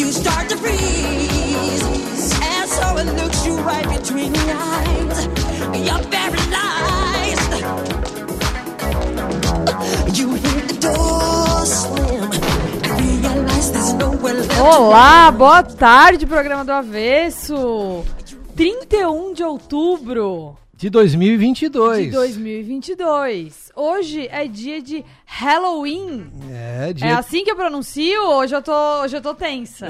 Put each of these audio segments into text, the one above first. you start to freeze. And so it looks you right between the eyes. You're paralyzed. You hear the door slam and realize there's nowhere left. Olá, boa tarde, programa do Avesso. 31 de outubro. De 2022. De 2022. Hoje é dia de Halloween. É, dia... É assim que eu pronuncio? Hoje eu tô tensa.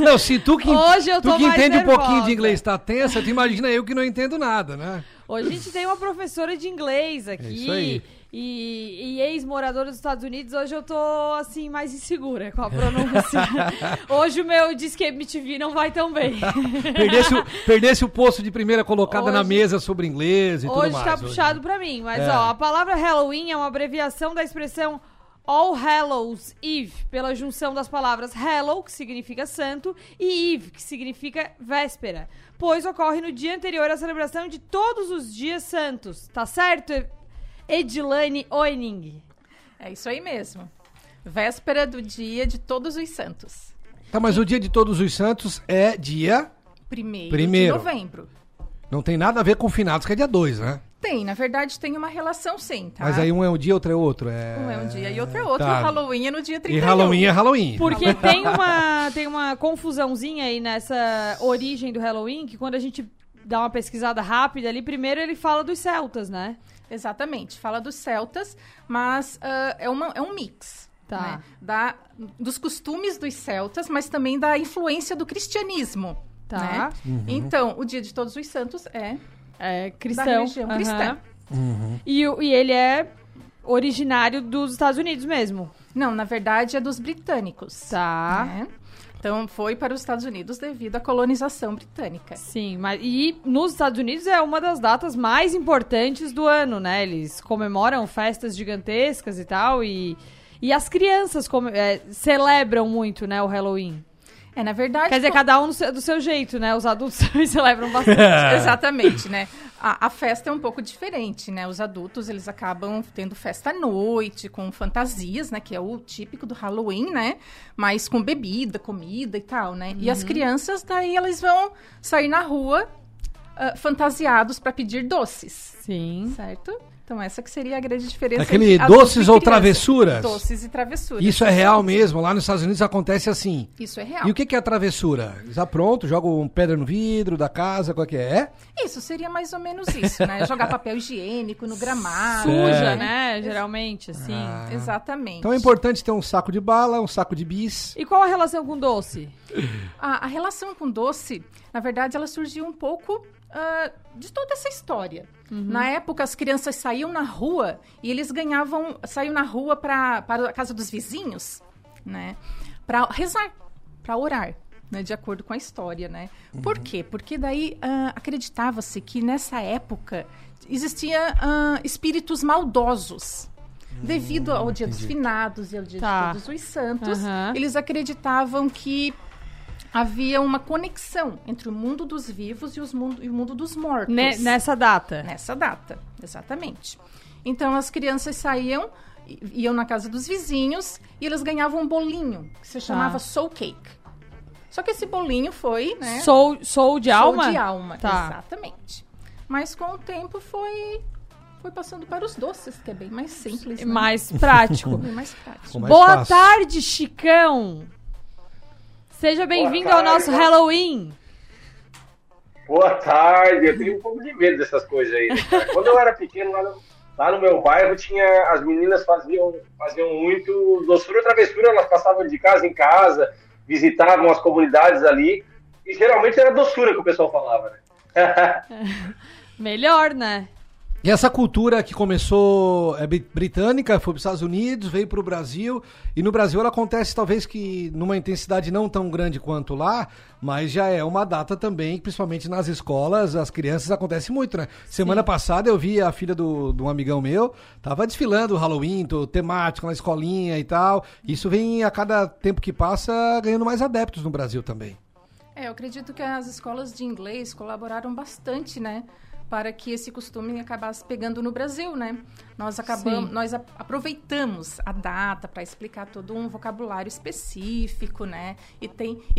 Não, se tu que, hoje eu tô tu que entende nervosa. Um pouquinho de inglês tá tensa, tu imagina eu que não entendo nada, né? Hoje a gente tem uma professora de inglês aqui. É isso aí. E ex-moradora dos Estados Unidos, hoje eu tô, assim, mais insegura com a pronúncia. Hoje o meu Disque MTV não vai tão bem. Perdesse o posto de primeira colocada hoje, na mesa sobre inglês e tudo mais. Hoje tá puxado pra mim, mas ó, a palavra Halloween é uma abreviação da expressão All Hallows Eve, pela junção das palavras Hallow, que significa santo, e Eve, que significa véspera, pois ocorre no dia anterior à celebração de todos os dias santos, tá certo? Edilane Oening. É isso aí mesmo. Véspera do dia de todos os santos. Tá, mas o dia de todos os santos é dia... Primeiro de novembro. Não tem nada a ver com finados, que é dia 2, né? Tem, na verdade tem uma relação sim, tá? Mas aí um é um dia, outro é outro. Um é um dia e outro é outro. Tá. O Halloween é no dia 31. E Halloween é Halloween. Porque tem uma confusãozinha aí nessa origem do Halloween, que quando a gente dá uma pesquisada rápida ali, primeiro ele fala dos celtas, né? Exatamente, fala dos celtas, mas é um mix, tá, né? Dos costumes dos celtas, mas também da influência do cristianismo, tá, né? Uhum. Então, o dia de todos os santos é cristão, da religião cristã. Uhum. E ele é originário dos Estados Unidos mesmo? Não, na verdade é dos britânicos. Tá. Né? Então, foi para os Estados Unidos devido à colonização britânica. Sim, e nos Estados Unidos é uma das datas mais importantes do ano, né? Eles comemoram festas gigantescas e tal, e as crianças celebram muito, né, o Halloween. É, na verdade... Quer dizer, cada um do seu jeito, né? Os adultos celebram bastante. Exatamente, né? A festa é um pouco diferente, né? Os adultos, eles acabam tendo festa à noite, com fantasias, né? Que é o típico do Halloween, né? Mas com bebida, comida e tal, né? Uhum. E as crianças, daí, elas vão sair na rua fantasiados para pedir doces. Sim. Certo? Então, essa que seria a grande diferença. Aquele doces ou travessuras? Doces e travessuras. Isso é real mesmo? Lá nos Estados Unidos acontece assim? Isso é real. E o que é a travessura? Já pronto, joga uma pedra no vidro da casa, qual que é? Isso, seria mais ou menos isso, né? Jogar papel higiênico no gramado. Suja, né? Geralmente, assim. Ah. Exatamente. Então é importante ter um saco de bala, um saco de bis. E qual a relação com doce? A relação com doce, na verdade, ela surgiu um pouco... de toda essa história. Uhum. Na época, as crianças saíam na rua e eles saíam na rua para a casa dos vizinhos, né? Para rezar, para orar, né? De acordo com a história, né? Uhum. Por quê? Porque daí acreditava-se que nessa época existia espíritos maldosos. Devido ao dia dos finados e ao dia de todos os santos, eles acreditavam que havia uma conexão entre o mundo dos vivos e o mundo dos mortos. Nessa data? Nessa data, exatamente. Então, as crianças saíam, iam na casa dos vizinhos e elas ganhavam um bolinho, que se chamava soul cake. Só que esse bolinho foi... Né, soul de alma? Soul de alma, exatamente. Mas com o tempo foi passando para os doces, que é bem mais simples. Né? Mais prático. Bem mais prático. Mais Boa fácil. Tarde, Chicão! Seja bem-vindo ao nosso Halloween. Boa tarde. Eu tenho um pouco de medo dessas coisas aí. Né? Quando eu era pequeno, lá no meu bairro, as meninas faziam muito doçura e travessura. Elas passavam de casa em casa, visitavam as comunidades ali. E geralmente era doçura que o pessoal falava. Né? Melhor, né? E essa cultura que começou britânica, foi para os Estados Unidos, veio para o Brasil, e no Brasil ela acontece talvez que numa intensidade não tão grande quanto lá, mas já é uma data também, principalmente nas escolas, as crianças acontece muito, né? Sim. Semana passada eu vi a filha de um amigão meu, tava desfilando o Halloween, temático na escolinha e tal, isso vem a cada tempo que passa ganhando mais adeptos no Brasil também. Eu acredito que as escolas de inglês colaboraram bastante, né? para que esse costume acabasse pegando no Brasil, né? Nós aproveitamos a data para explicar todo um vocabulário específico, né? E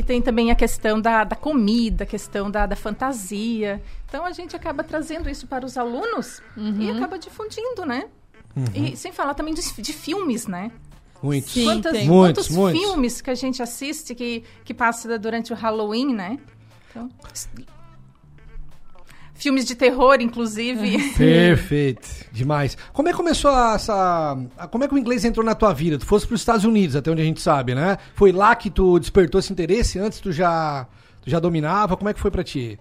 tem também a questão da comida, a questão da fantasia. Então, a gente acaba trazendo isso para os alunos e acaba difundindo, né? Uhum. E sem falar também de filmes, né? Muitos. Sim, Quantos filmes que a gente assiste que passa durante o Halloween, né? Então... Filmes de terror, inclusive. Perfeito. Demais. Como é que começou Como é que o inglês entrou na tua vida? Tu fosse para os Estados Unidos, até onde a gente sabe, né? Foi lá que tu despertou esse interesse? Antes tu já dominava? Como é que foi para ti?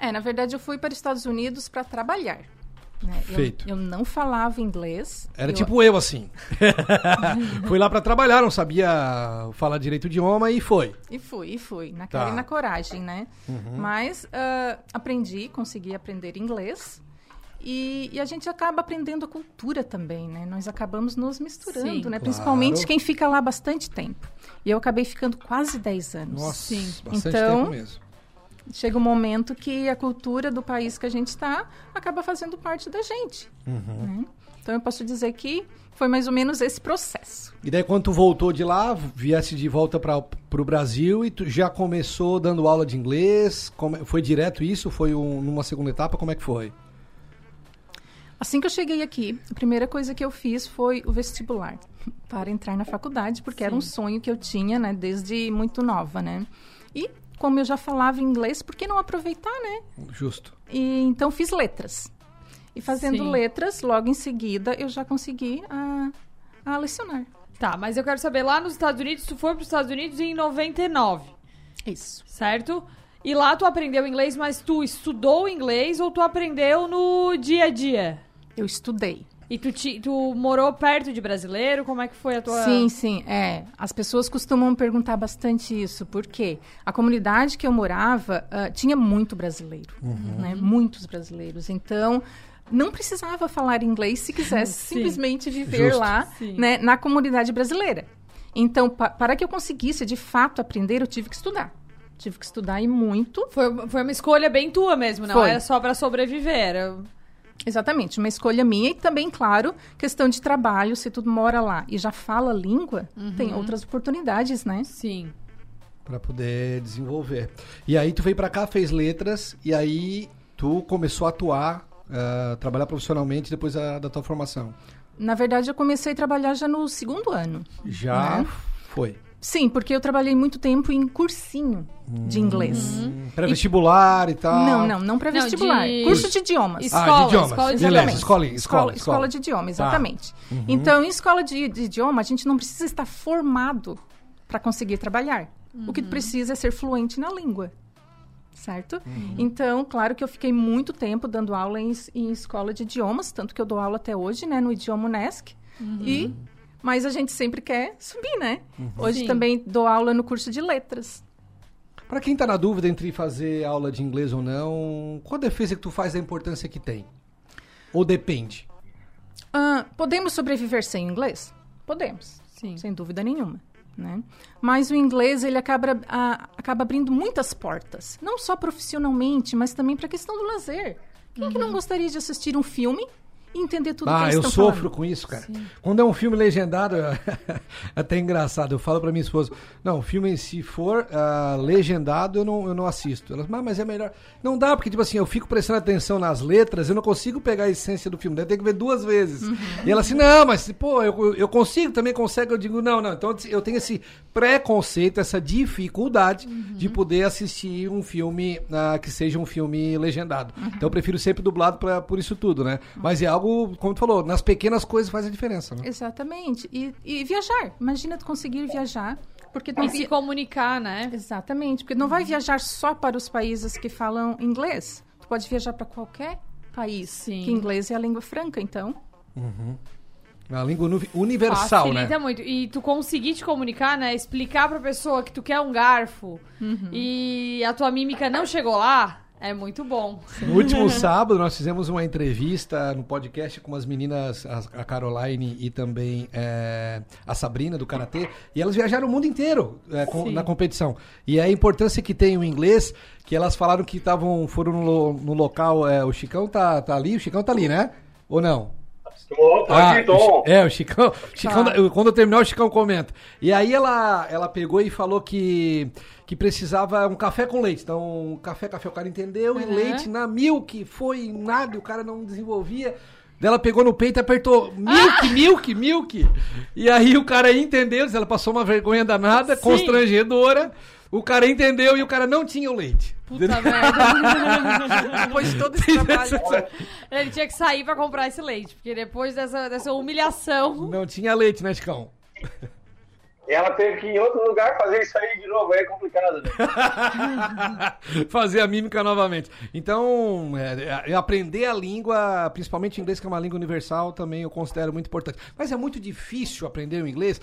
Na verdade, eu fui para os Estados Unidos para trabalhar. Né? Eu não falava inglês. Tipo eu, assim. Fui lá pra trabalhar, não sabia falar direito o idioma e foi. E fui. Na cara e na coragem, né? Uhum. Mas consegui aprender inglês. E a gente acaba aprendendo a cultura também, né? Nós acabamos nos misturando, sim, né? Claro. Principalmente quem fica lá bastante tempo. E eu acabei ficando quase 10 anos. Nossa, sim. Bastante tempo mesmo. Chega um momento que a cultura do país que a gente está acaba fazendo parte da gente. Uhum. Né? Então, eu posso dizer que foi mais ou menos esse processo. E daí, quando tu voltou de lá, viesse de volta para o Brasil e tu já começou dando aula de inglês? Foi direto isso? Foi numa segunda etapa? Como é que foi? Assim que eu cheguei aqui, a primeira coisa que eu fiz foi o vestibular para entrar na faculdade, porque era um sonho que eu tinha, né, desde muito nova, né? E... como eu já falava inglês, por que não aproveitar, né? Justo. E então fiz letras. E fazendo letras, logo em seguida, eu já consegui a lecionar. Tá, mas eu quero saber, lá nos Estados Unidos, tu foi para os Estados Unidos em 99. Isso. Certo? E lá tu aprendeu inglês, mas tu estudou inglês ou tu aprendeu no dia a dia? Eu estudei. E tu morou perto de brasileiro? Como é que foi a tua... Sim, é. As pessoas costumam perguntar bastante isso. Por quê? A comunidade que eu morava tinha muito brasileiro. Uhum. Né? Muitos brasileiros. Então, não precisava falar inglês se quisesse simplesmente viver lá, né, na comunidade brasileira. Então, para que eu conseguisse, de fato, aprender, eu tive que estudar. E muito. Foi uma escolha bem tua mesmo, não? Era só para sobreviver, Exatamente, uma escolha minha e também, claro, questão de trabalho, se tu mora lá e já fala a língua, tem outras oportunidades, né? Sim. Pra poder desenvolver. E aí tu veio pra cá, fez letras e aí tu começou a atuar, trabalhar profissionalmente depois da tua formação. Na verdade, eu comecei a trabalhar já no segundo ano. Já, né? Foi. Sim, porque eu trabalhei muito tempo em cursinho de inglês. Pré-vestibular e tal. Não pré-vestibular. Curso de idiomas. Escola de idioma, exatamente. Tá. Uhum. Então, em escola de idioma, a gente não precisa estar formado para conseguir trabalhar. O que precisa é ser fluente na língua. Certo? Então, claro que eu fiquei muito tempo dando aula em escola de idiomas, tanto que eu dou aula até hoje, né, no idioma UNESCO. Mas a gente sempre quer subir, né? Hoje também dou aula no curso de letras. Para quem está na dúvida entre fazer aula de inglês ou não, qual a defesa que tu faz da importância que tem? Ou depende? Podemos sobreviver sem inglês? Podemos, sem dúvida nenhuma. Né? Mas o inglês ele acaba abrindo muitas portas. Não só profissionalmente, mas também para a questão do lazer. Quem que não gostaria de assistir um filme? Entender tudo que eles estão falando. Ah, eu sofro com isso, cara. Sim. Quando é um filme legendado, até engraçado. Eu falo pra minha esposa, não, o filme, se for legendado, eu não assisto. Ela, mas é melhor. Não dá, porque, tipo assim, eu fico prestando atenção nas letras, eu não consigo pegar a essência do filme. Daí eu tenho que ver duas vezes. E ela assim, não, mas, pô, eu consigo, também consegue. Eu digo, não. Então, eu tenho esse preconceito, essa dificuldade de poder assistir um filme que seja um filme legendado. Então, eu prefiro sempre dublado por isso tudo, né? Mas é algo, como tu falou, nas pequenas coisas faz a diferença, né? Exatamente. E viajar. Imagina tu conseguir viajar. Porque tu se comunicar, né? Exatamente. Porque tu não vai viajar só para os países que falam inglês. Tu pode viajar para qualquer país. Sim. Que inglês é a língua franca, então. A língua universal, facilita, né? Facilita muito. E tu conseguir te comunicar, né? Explicar pra pessoa que tu quer um garfo e a tua mímica não chegou lá... É muito bom. No último sábado, nós fizemos uma entrevista no podcast com as meninas, a Caroline e também a Sabrina, do Karatê, e elas viajaram o mundo inteiro na competição. E a importância que tem o inglês, que elas falaram que foram no local, o Chicão tá ali, né? Ou não? O Chicão. Chicão tá. Quando eu terminar, o Chicão comenta. E aí ela pegou e falou que precisava um café com leite. Então, um café o cara entendeu, e leite na milk, foi nada, o cara não desenvolvia. Daí ela pegou no peito e apertou milk. E aí o cara entendeu, ela passou uma vergonha danada, constrangedora. O cara entendeu e o cara não tinha o leite. Puta merda. Depois de todo esse trabalho, ele tinha que sair pra comprar esse leite, porque depois dessa humilhação... Não tinha leite, né, Chicão? Ela teve que ir em outro lugar fazer isso aí de novo, aí é complicado, né? Fazer a mímica novamente. Então, aprender a língua, principalmente inglês, que é uma língua universal, também eu considero muito importante. Mas é muito difícil aprender o inglês.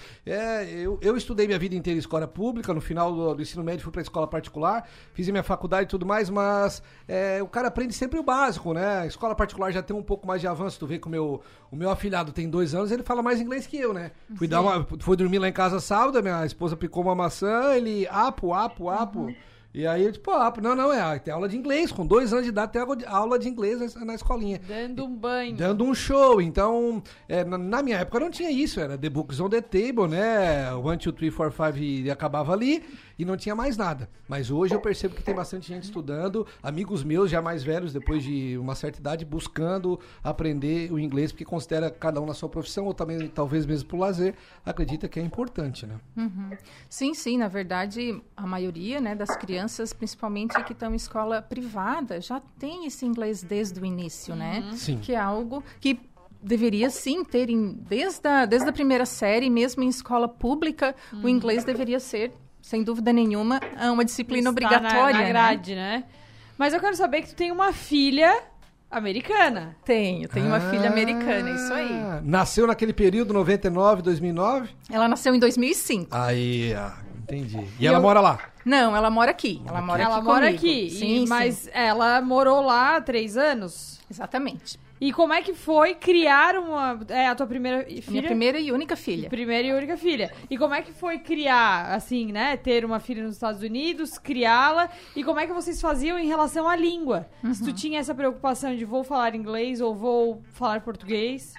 Eu estudei minha vida inteira em escola pública, no final do ensino médio fui pra escola particular, fiz a minha faculdade e tudo mais, mas o cara aprende sempre o básico, né? A escola particular já tem um pouco mais de avanço. Tu vê que o meu afilhado tem 2 anos, ele fala mais inglês que eu, né? Fui dormir lá em casa, minha esposa picou uma maçã, ele apo. Uhum. E aí eu tem aula de inglês, com 2 anos de idade tem aula de inglês na escolinha. Dando um banho. Dando um show, então, na minha época não tinha isso, era the books on the table, né, 1, 2, 3, 4, 5 e acabava ali e não tinha mais nada. Mas hoje eu percebo que tem bastante gente estudando, amigos meus já mais velhos, depois de uma certa idade, buscando aprender o inglês, porque considera cada um na sua profissão, ou também talvez mesmo por lazer, acredita que é importante, né? Uhum. Sim, na verdade, a maioria, né, das crianças, principalmente que estão em escola privada, já tem esse inglês desde o início, né? Sim. Que é algo que deveria sim ter desde a primeira série, mesmo em escola pública, o inglês deveria ser, sem dúvida nenhuma, uma disciplina obrigatória. Na grade, né? Mas eu quero saber que tu tem uma filha americana. Tenho uma filha americana, isso aí. Nasceu naquele período, 99, 2009? Ela nasceu em 2005. Aí, entendi. E ela mora lá? Não, ela mora aqui. Ela mora aqui. Sim, mas ela morou lá há 3 anos? Exatamente. E como é que foi criar a tua primeira filha? Minha primeira e única filha. E como é que foi criar, assim, né? Ter uma filha nos Estados Unidos, criá-la. E como é que vocês faziam em relação à língua? Uhum. Se tu tinha essa preocupação de vou falar inglês ou vou falar português...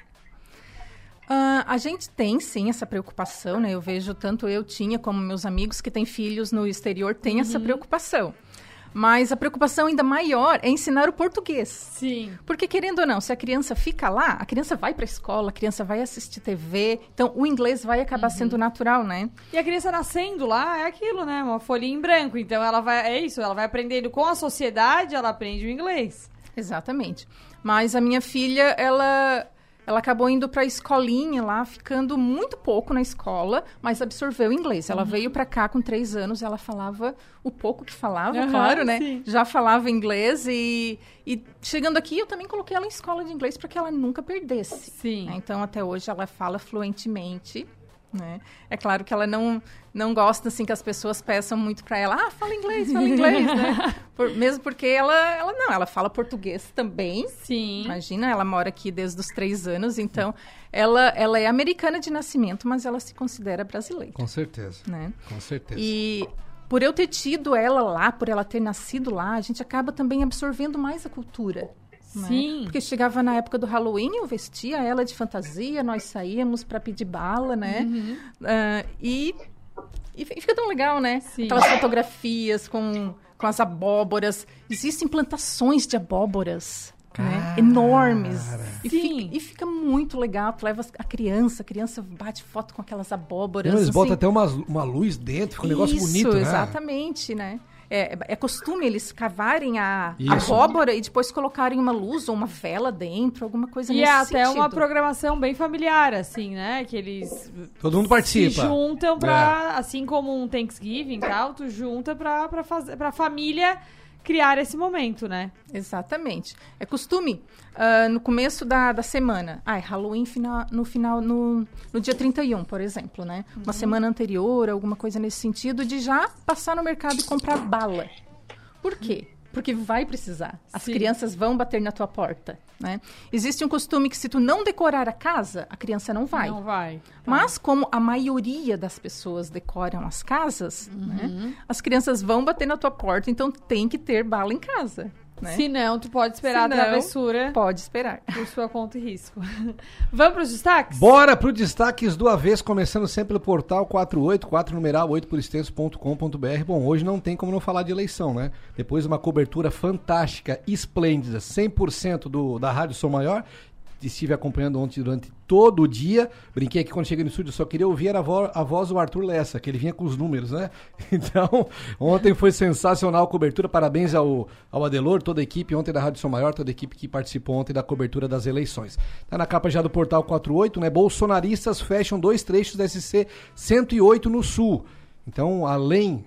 a gente tem, sim, essa preocupação, né? Eu vejo, tanto eu tinha como meus amigos que têm filhos no exterior, têm essa preocupação. Mas a preocupação ainda maior é ensinar o português. Sim. Porque, querendo ou não, se a criança fica lá, a criança vai para a escola, a criança vai assistir TV. Então, o inglês vai acabar sendo natural, né? E a criança nascendo lá é aquilo, né? Uma folhinha em branco. Então, ela vai aprendendo com a sociedade, ela aprende o inglês. Exatamente. Mas a minha filha, ela acabou indo para a escolinha lá, ficando muito pouco na escola, mas absorveu inglês. Ela veio para cá com 3 anos, ela falava o pouco que falava, claro, né? Sim. Já falava inglês e chegando aqui eu também coloquei ela em escola de inglês para que ela nunca perdesse. Sim. Né? Então até hoje ela fala fluentemente, né? É claro que ela não gosta assim que as pessoas peçam muito para ela, fala inglês, né? Mesmo porque ela fala português também. Sim. Imagina, ela mora aqui desde os 3 anos, então ela é americana de nascimento, mas ela se considera brasileira. Com certeza, né? Com certeza. E por eu ter tido ela lá, por ela ter nascido lá, a gente acaba também absorvendo mais a cultura. Né? Sim. Porque chegava na época do Halloween, eu vestia ela de fantasia, nós saíamos para pedir bala, né? Uhum. E fica tão legal, né? Sim. Aquelas fotografias com as abóboras. Existem plantações de abóboras, né? Enormes. E fica muito legal. Tu leva a criança bate foto com aquelas abóboras. Eles botam até uma luz dentro, fica um negócio bonito, né? Isso, exatamente, né? É costume eles cavarem a abóbora e depois colocarem uma luz ou uma vela dentro, alguma coisa nesse sentido. E é até uma programação bem familiar, assim, né? Que eles... Todo mundo participa. Se juntam pra... Assim como um Thanksgiving e tal, tu junta pra família criar esse momento, né? Exatamente. É costume no começo da semana. Halloween no dia 31, por exemplo, né? Uma semana anterior, alguma coisa nesse sentido, de já passar no mercado e comprar bala. Por quê? porque vai precisar. As Sim. crianças vão bater na tua porta, né? Existe um costume que se tu não decorar a casa, a criança não vai. Não vai. Tá. Mas como a maioria das pessoas decoram as casas, uhum. né? As crianças vão bater na tua porta, então tem que ter bala em casa. Né? Se não, tu pode esperar a travessura. Pode esperar. Por sua conta e risco. Vamos para os destaques? Bora para os destaques do Avés, começando sempre pelo portal 484, numeral 8porextenso.com.br. Bom, hoje não tem como não falar de eleição, né? Depois de uma cobertura fantástica, esplêndida, 100% da Rádio Som Maior. Estive acompanhando ontem durante todo o dia. Brinquei aqui quando cheguei no estúdio, só queria ouvir a voz do Arthur Lessa, que ele vinha com os números, né? Então, ontem foi sensacional a cobertura. Parabéns ao Adelor, toda a equipe ontem da Rádio Som Maior, toda a equipe que participou ontem da cobertura das eleições. Tá na capa já do Portal 48, né? Bolsonaristas fecham 2 trechos da SC 108 no Sul. Então, além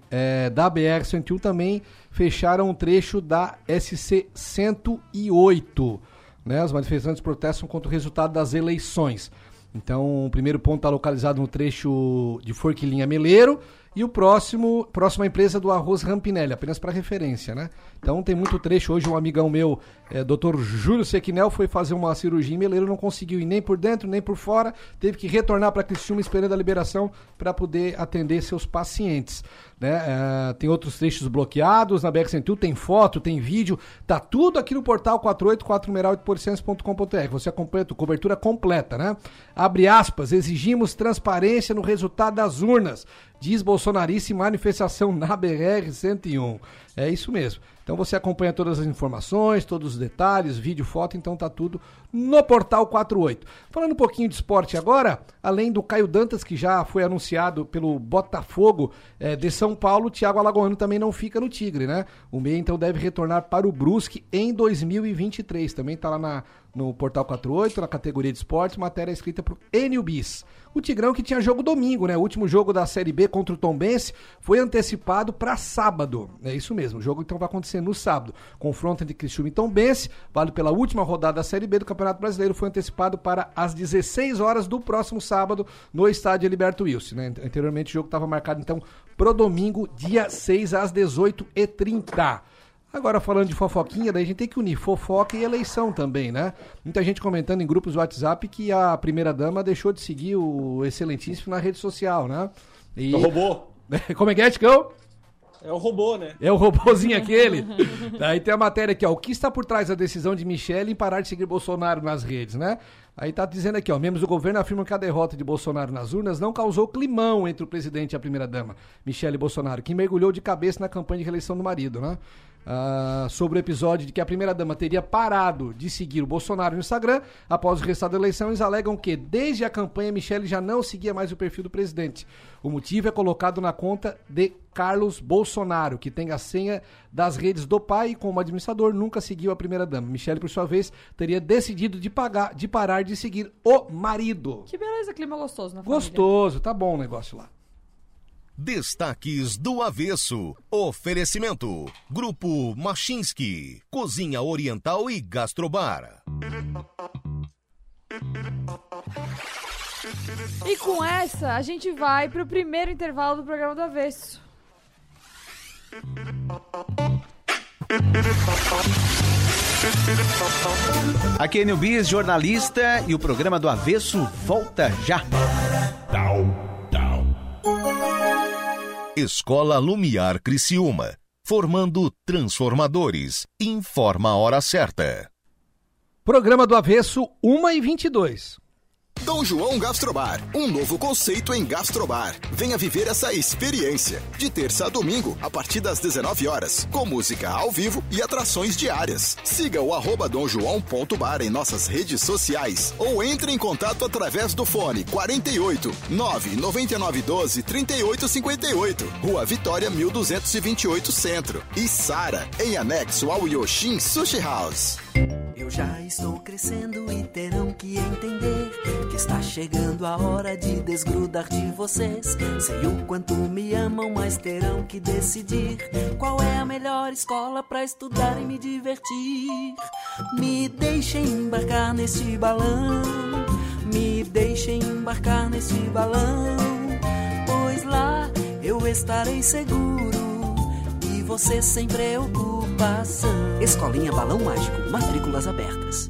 da BR-101, também fecharam um trecho da SC 108. Né, os manifestantes protestam contra o resultado das eleições. Então, o primeiro ponto está localizado no trecho de Forquilinha Meleiro e o próximo à empresa do Arroz Rampinelli, apenas para referência, né? Então, tem muito trecho. Hoje, um amigão meu, Dr. Júlio Sequinel, foi fazer uma cirurgia em Meleiro, não conseguiu ir nem por dentro, nem por fora, teve que retornar para Criciúma esperando a liberação para poder atender seus pacientes. Né? Tem outros trechos bloqueados na BR-101, tem foto, tem vídeo, tá tudo aqui no portal 484.com.br. Você acompanha a cobertura completa, né? Abre aspas, exigimos transparência no resultado das urnas, diz bolsonarista em manifestação na BR-101. É isso mesmo. Então você acompanha todas as informações, todos os detalhes, vídeo, foto, então tá tudo no Portal 48. Falando um pouquinho de esporte agora, além do Caio Dantas, que já foi anunciado pelo Botafogo de São Paulo, o Thiago Alagoano também não fica no Tigre, né? O meia então deve retornar para o Brusque em 2023. Também tá lá no Portal 48, na categoria de esportes, matéria escrita por Enio Bis. O Tigrão que tinha jogo domingo, né? O último jogo da Série B contra o Tombense foi antecipado para sábado. É isso mesmo, o jogo então vai acontecer no sábado. Confronto entre Criciúma e Tombense, vale pela última rodada da Série B do Campeonato Brasileiro, foi antecipado para as 16 horas do próximo sábado no estádio Heriberto Wilson, né? Anteriormente o jogo estava marcado então pro domingo, dia 6 às 18h30. Agora, falando de fofoquinha, daí a gente tem que unir fofoca e eleição também, né? Muita gente comentando em grupos do WhatsApp que a primeira-dama deixou de seguir o Excelentíssimo na rede social, né? E... o robô. Como é que é, Ticão? É o robô, né? É o robôzinho aquele. Daí tem a matéria aqui, ó. O que está por trás da decisão de Michelle em parar de seguir Bolsonaro nas redes, né? Aí tá dizendo aqui, ó, membros do governo afirmam que a derrota de Bolsonaro nas urnas não causou climão entre o presidente e a primeira-dama, Michelle Bolsonaro, que mergulhou de cabeça na campanha de reeleição do marido, né? Sobre o episódio de que a primeira-dama teria parado de seguir o Bolsonaro no Instagram após o resultado da eleição, eles alegam que desde a campanha Michelle já não seguia mais o perfil do presidente. O motivo é colocado na conta de Carlos Bolsonaro, que tem a senha das redes do pai e como administrador nunca seguiu a primeira-dama. Michelle, por sua vez, teria decidido de parar de seguir o marido. Que beleza, clima gostoso na família. Gostoso, tá bom o negócio lá. Destaques do Avesso. Oferecimento. Grupo Machinski. Cozinha Oriental e Gastrobar. E com essa, a gente vai pro primeiro intervalo do programa do Avesso. Aqui é Enio Bis, jornalista, e o programa do Avesso volta já. Escola Lumiar Criciúma, formando transformadores, informa a hora certa. Programa do Avesso, 1h22. Dom João Gastrobar, um novo conceito em Gastrobar. Venha viver essa experiência. De terça a domingo, a partir das 19 horas, com música ao vivo e atrações diárias. Siga o @domjoao.bar em nossas redes sociais ou entre em contato através do fone 48 99912 3858, Rua Vitória 1228 Centro e Sara, em anexo ao Yoshin Sushi House. Eu já estou crescendo e terão que entender que está chegando a hora de desgrudar de vocês. Sei o quanto me amam, mas terão que decidir qual é a melhor escola pra estudar e me divertir. Me deixem embarcar neste balão, me deixem embarcar neste balão, pois lá eu estarei seguro e você sem preocupar. preocupação. Escolinha Balão Mágico, matrículas abertas.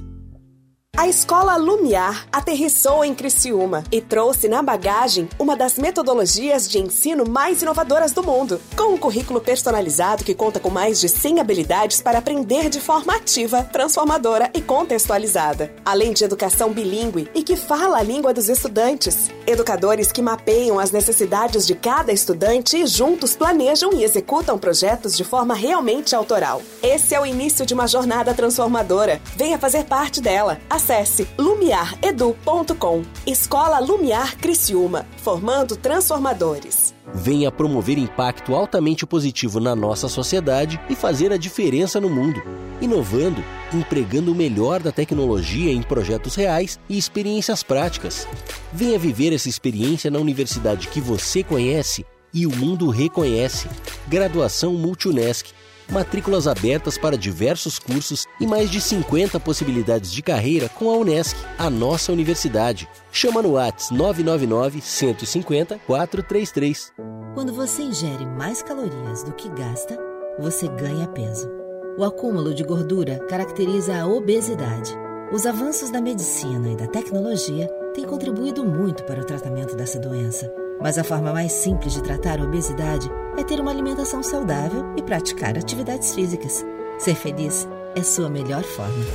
A Escola Lumiar aterrissou em Criciúma e trouxe na bagagem uma das metodologias de ensino mais inovadoras do mundo. Com um currículo personalizado que conta com mais de 100 habilidades para aprender de forma ativa, transformadora e contextualizada. Além de educação bilíngue e que fala a língua dos estudantes. Educadores que mapeiam as necessidades de cada estudante e juntos planejam e executam projetos de forma realmente autoral. Esse é o início de uma jornada transformadora. Venha fazer parte dela. Acesse lumiaredu.com. Escola Lumiar Criciúma, formando transformadores. Venha promover impacto altamente positivo na nossa sociedade e fazer a diferença no mundo, inovando, empregando o melhor da tecnologia em projetos reais e experiências práticas. Venha viver essa experiência na universidade que você conhece e o mundo reconhece. Graduação Multunesc. Matrículas abertas para diversos cursos e mais de 50 possibilidades de carreira com a Unesc, a nossa universidade. Chama no WhatsApp 999 150 433. Quando você ingere mais calorias do que gasta, você ganha peso. O acúmulo de gordura caracteriza a obesidade. Os avanços da medicina e da tecnologia têm contribuído muito para o tratamento dessa doença. Mas a forma mais simples de tratar a obesidade é ter uma alimentação saudável e praticar atividades físicas. Ser feliz é sua melhor forma.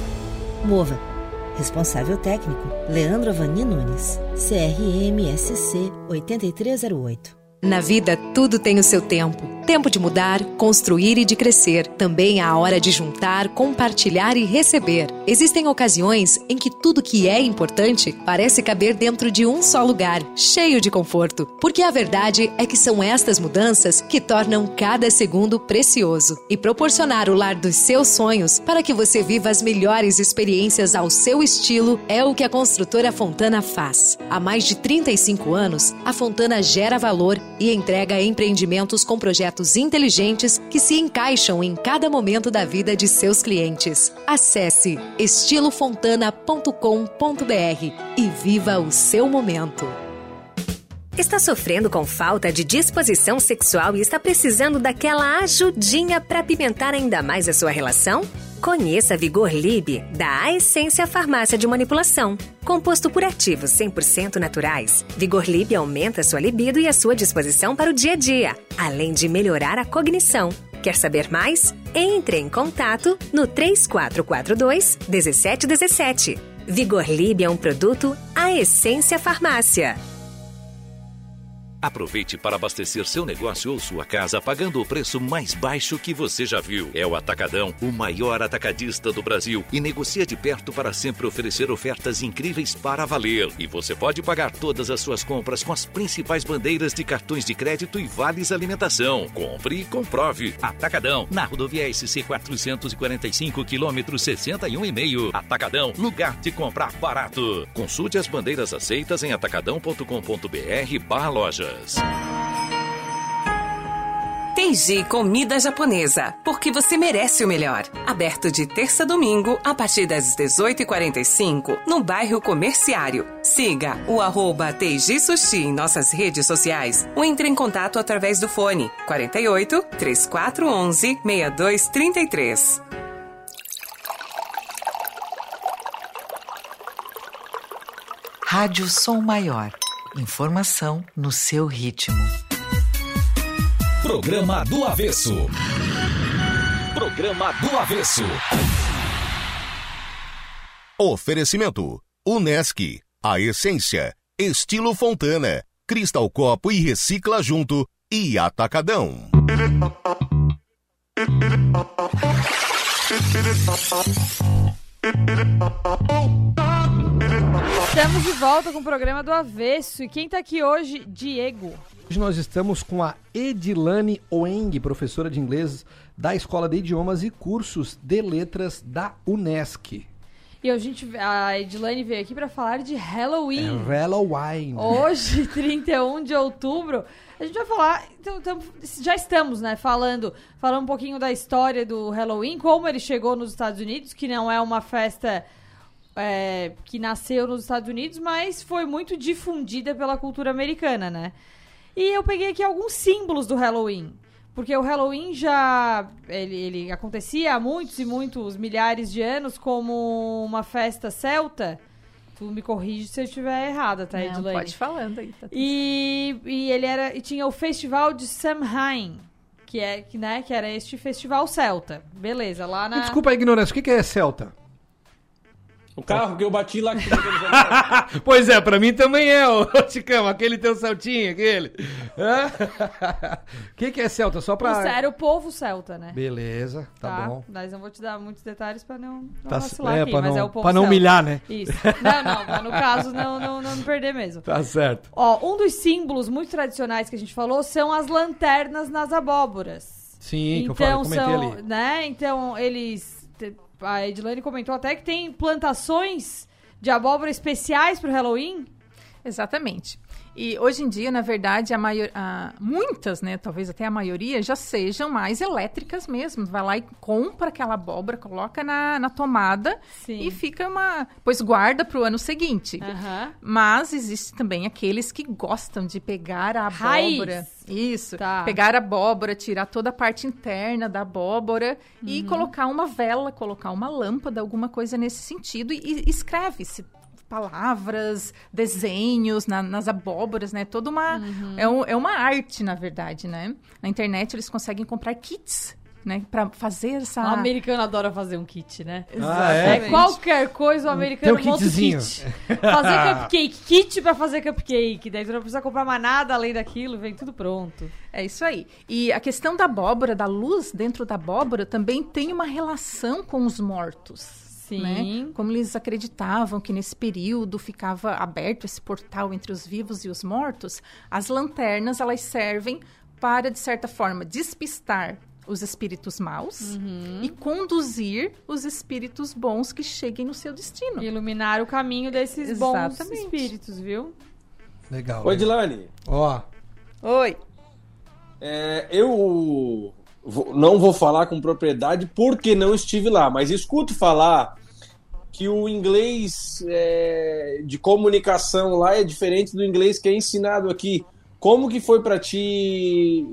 Mova. Responsável técnico, Leandro Avani Nunes. CRM SC 8308. Na vida, tudo tem o seu tempo. Tempo de mudar, construir e de crescer. Também há a hora de juntar, compartilhar e receber. Existem ocasiões em que tudo que é importante parece caber dentro de um só lugar, cheio de conforto. Porque a verdade é que são estas mudanças que tornam cada segundo precioso. E proporcionar o lar dos seus sonhos para que você viva as melhores experiências ao seu estilo é o que a Construtora Fontana faz. Há mais de 35 anos, a Fontana gera valor e entrega empreendimentos com projetos inteligentes que se encaixam em cada momento da vida de seus clientes. Acesse estilofontana.com.br e viva o seu momento. Está sofrendo com falta de disposição sexual e está precisando daquela ajudinha para apimentar ainda mais a sua relação? Conheça a VigorLib, da A Essência Farmácia de Manipulação. Composto por ativos 100% naturais, VigorLib aumenta a sua libido e a sua disposição para o dia a dia, além de melhorar a cognição. Quer saber mais? Entre em contato no 3442-1717. VigorLib é um produto A Essência Farmácia. Aproveite para abastecer seu negócio ou sua casa pagando o preço mais baixo que você já viu. É o Atacadão, o maior atacadista do Brasil, e negocia de perto para sempre oferecer ofertas incríveis para valer. E você pode pagar todas as suas compras com as principais bandeiras de cartões de crédito e vales alimentação. Compre e comprove. Atacadão, na rodovia SC 445, quilômetro 61,5. Atacadão, lugar de comprar barato. Consulte as bandeiras aceitas em atacadão.com.br/loja. Teiji Comida Japonesa, porque você merece o melhor. Aberto de terça a domingo, a partir das 18h45, no bairro Comerciário. Siga o @Teiji Sushi em nossas redes sociais ou entre em contato através do fone 48 3411 6233. Rádio Som Maior. Informação no seu ritmo. Programa do Avesso. Programa do Avesso. Oferecimento: Unesc, A Essência, Estilo Fontana, Cristal Copo e Recicla Junto e Atacadão. Estamos de volta com o programa do Avesso. E quem está aqui hoje? Diego. Hoje nós estamos com a Edilane Oening, professora de inglês da Escola de Idiomas e Cursos de Letras da Unesc. E a Edilane veio aqui para falar de Halloween. É Halloween. Hoje, 31 de outubro, a gente vai falar... Então, já estamos, né, falando um pouquinho da história do Halloween, como ele chegou nos Estados Unidos, que não é uma festa... que nasceu nos Estados Unidos, mas foi muito difundida pela cultura americana, né? E eu peguei aqui alguns símbolos do Halloween. Porque o Halloween já ele acontecia há muitos e muitos milhares de anos como uma festa celta. Tu me corrige se eu estiver errada, tá, Edilane? Não, pode falando aí. Tá e ele era, e tinha o festival de Samhain, que era este festival celta. Beleza, lá na... Desculpa a ignorância, o que é celta? O carro que eu bati lá... Que pois é, pra mim também é, ô Chicão, aquele teu celtinho, aquele. O que é celta? Só pra... Isso era o povo celta, né? Beleza, tá bom. Mas não vou te dar muitos detalhes pra não vacilar aqui, mas não, é o povo celta. Pra não humilhar, né? Isso. Não, no caso, não me perder mesmo. Tá certo. Ó, um dos símbolos muito tradicionais que a gente falou são as lanternas nas abóboras. Sim, então, que eu comentei ali. Né? Então, eles... A Edilane comentou até que tem plantações de abóbora especiais para o Halloween. Exatamente. E hoje em dia, na verdade, muitas, né, talvez até a maioria, já sejam mais elétricas mesmo. Vai lá e compra aquela abóbora, coloca na tomada. Sim. E fica pois guarda para o ano seguinte. Uhum. Mas existe também aqueles que gostam de pegar a abóbora. Raiz. Isso, tá. Pegar a abóbora, tirar toda a parte interna da abóbora, uhum, e colocar uma vela, colocar uma lâmpada, alguma coisa nesse sentido. E escreve-se palavras, desenhos nas abóboras, né? Toda uma... Uhum. É uma arte, na verdade, né? Na internet, eles conseguem comprar kits, né? Pra fazer essa... O americano adora fazer um kit, né? Exatamente. É qualquer coisa, o americano monta um kit. Fazer cupcake. Kit pra fazer cupcake. Daí tu não precisa comprar mais nada além daquilo. Vem tudo pronto. É isso aí. E a questão da abóbora, da luz dentro da abóbora, também tem uma relação com os mortos. Sim. Né? Como eles acreditavam que nesse período ficava aberto esse portal entre os vivos e os mortos, as lanternas, elas servem para, de certa forma, despistar os espíritos maus, uhum, e conduzir os espíritos bons que cheguem no seu destino. E iluminar o caminho desses, exatamente, bons espíritos, viu? Legal. Oi, Edilane. Ó. Oi. Eu... Não vou falar com propriedade porque não estive lá, mas escuto falar que o inglês de comunicação lá é diferente do inglês que é ensinado aqui. Como que foi para ti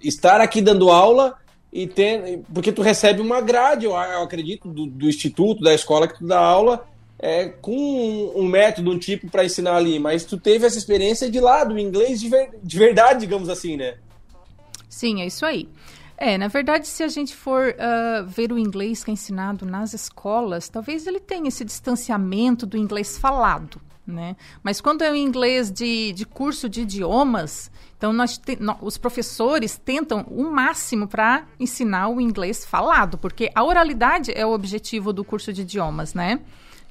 estar aqui dando aula e ter... Porque tu recebe uma grade, eu acredito, do instituto, da escola que tu dá aula, com um método, um tipo para ensinar ali. Mas tu teve essa experiência de lá, do inglês de verdade, digamos assim, né? Sim, é isso aí. Na verdade, se a gente for ver o inglês que é ensinado nas escolas, talvez ele tenha esse distanciamento do inglês falado, né? Mas quando é o inglês de curso de idiomas, então os professores tentam o máximo para ensinar o inglês falado, porque a oralidade é o objetivo do curso de idiomas, né?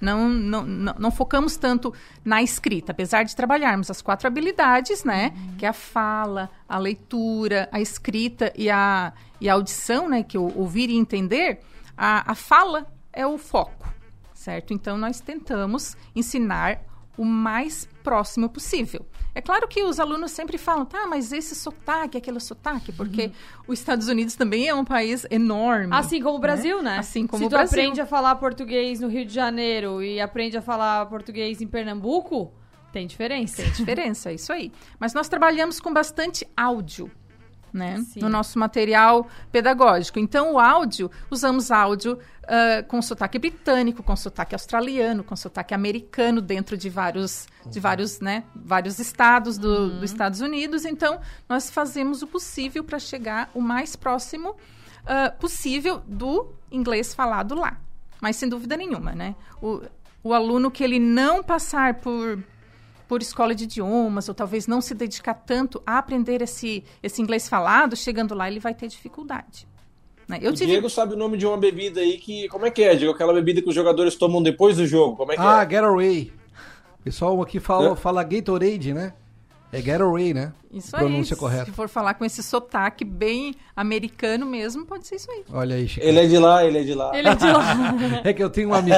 Não focamos tanto na escrita, apesar de trabalharmos as 4 habilidades, né? Uhum. Que é a fala, a leitura, a escrita e a audição, né? Que o ouvir e entender, a fala é o foco, certo? Então, nós tentamos ensinar o mais próximo possível. É claro que os alunos sempre falam, tá, mas esse sotaque, aquele sotaque, porque, uhum, os Estados Unidos também é um país enorme. Assim como o Brasil, né? Assim como o Brasil. Se tu aprende a falar português no Rio de Janeiro e aprende a falar português em Pernambuco, tem diferença. Tem diferença, é isso aí. Mas nós trabalhamos com bastante áudio, né? No nosso material pedagógico. Então, o áudio, usamos áudio com sotaque britânico, com sotaque australiano, com sotaque americano, dentro de vários, uhum, né, vários estados dos Estados Unidos. Então, nós fazemos o possível para chegar o mais próximo possível do inglês falado lá. Mas, sem dúvida nenhuma, né? O aluno que ele não passar por escola de idiomas, ou talvez não se dedicar tanto a aprender esse inglês falado, chegando lá ele vai ter dificuldade. Né? O Diego sabe o nome de uma bebida aí que... Como é que é, Diego? Aquela bebida que os jogadores tomam depois do jogo, como é que é? Ah, Gatorade. O pessoal aqui fala Gatorade, né? É Gatorade, né? Isso aí. Pronúncia correta. Se for falar com esse sotaque bem americano mesmo, pode ser isso aí. Olha aí, Chicão. Ele é de lá. É que eu tenho um amigo.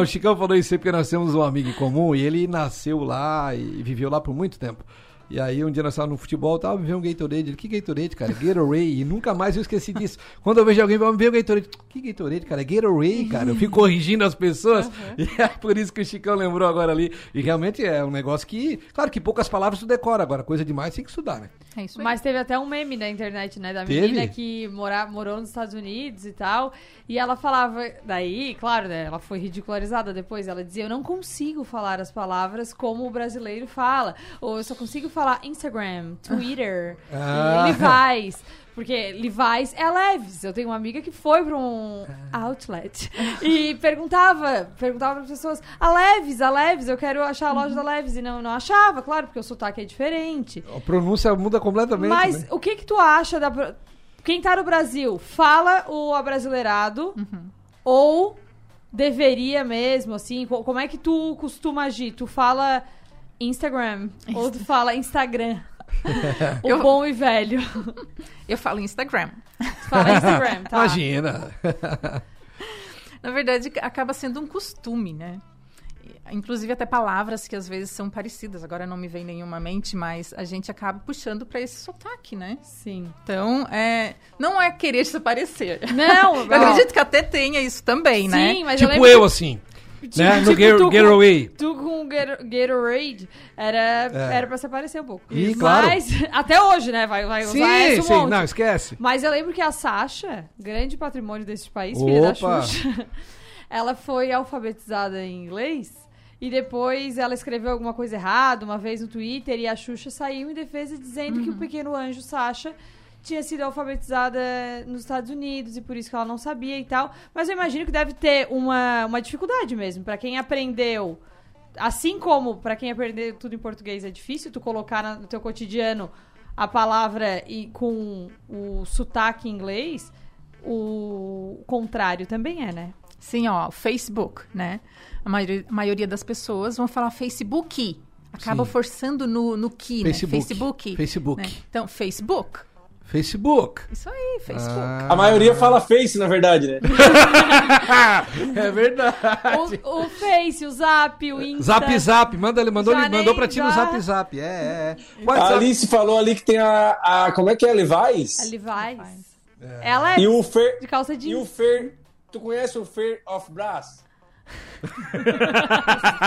O Chicão falou isso aí porque nós temos um amigo em comum e ele nasceu lá e viveu lá por muito tempo. E aí um dia nós estávamos no futebol, tava me vendo um Gatorade. Ele, que Gatorade, cara? Gatorade. E nunca mais eu esqueci disso. Quando eu vejo alguém, vai me ver o Gatorade. Que Gatorade, cara? Gatorade, cara. Eu fico corrigindo as pessoas. Uhum. E é por isso que o Chicão lembrou agora ali. E realmente é um negócio que... Claro que poucas palavras tu decora agora. Coisa demais tem que estudar, né? É isso aí. Mas teve até um meme na internet, né? Da menina que morou nos Estados Unidos e tal. E ela falava... Daí, claro, né? Ela foi ridicularizada depois. Ela dizia, eu não consigo falar as palavras como o brasileiro fala. Ou eu só consigo falar Instagram, Twitter, Levi's. Porque Levi's é Levi's. Eu tenho uma amiga que foi para um outlet e perguntava para as pessoas, a Levi's, eu quero achar a loja da Levi's. E não achava, claro, porque o sotaque é diferente. A pronúncia muda completamente. Mas né? O que tu acha da... Quem tá no Brasil, fala o abrasileirado ou deveria mesmo, assim? Como é que tu costuma agir? Tu fala Instagram ou tu fala Instagram? O bom e velho. Eu falo Instagram. Tu fala Instagram, tá? Imagina. Na verdade, acaba sendo um costume, né? Inclusive até palavras que às vezes são parecidas. Agora não me vem nenhuma mente, mas a gente acaba puxando pra esse sotaque, né? Sim. Então, não é querer se parecer. Não, eu acredito que até tenha isso também, sim, né? Sim, mas tipo eu assim... Né? Tipo, no Gatorade. Tu com Gatorade era pra se aparecer um pouco. E, claro. Mas até hoje, né? Vai sim, usar esse monte. Sim, não, esquece. Mas eu lembro que a Sasha, grande patrimônio deste país, filha da Xuxa, ela foi alfabetizada em inglês e depois ela escreveu alguma coisa errada uma vez no Twitter e a Xuxa saiu em defesa dizendo que o pequeno anjo Sasha tinha sido alfabetizada nos Estados Unidos e por isso que ela não sabia e tal. Mas eu imagino que deve ter uma dificuldade mesmo. Pra quem aprendeu, assim como pra quem aprendeu tudo em português é difícil, tu colocar no teu cotidiano a palavra e com o sotaque em inglês, o contrário também é, né? Sim, ó, Facebook, né? A maioria das pessoas vão falar Facebook. Acaba forçando no que, né? Facebook. Né? Então, Facebook. Isso aí, Facebook. A maioria fala Face, na verdade, né? É verdade. O Face, o Zap, o Insta. Zap. Mandou pra ti no Zap. É. A Alice falou ali que tem a... Como é que é? Levi's? A Levi's. É. Ela é e o Fer, de calça jeans. E o Fer... Tu conhece o Fer of Brás?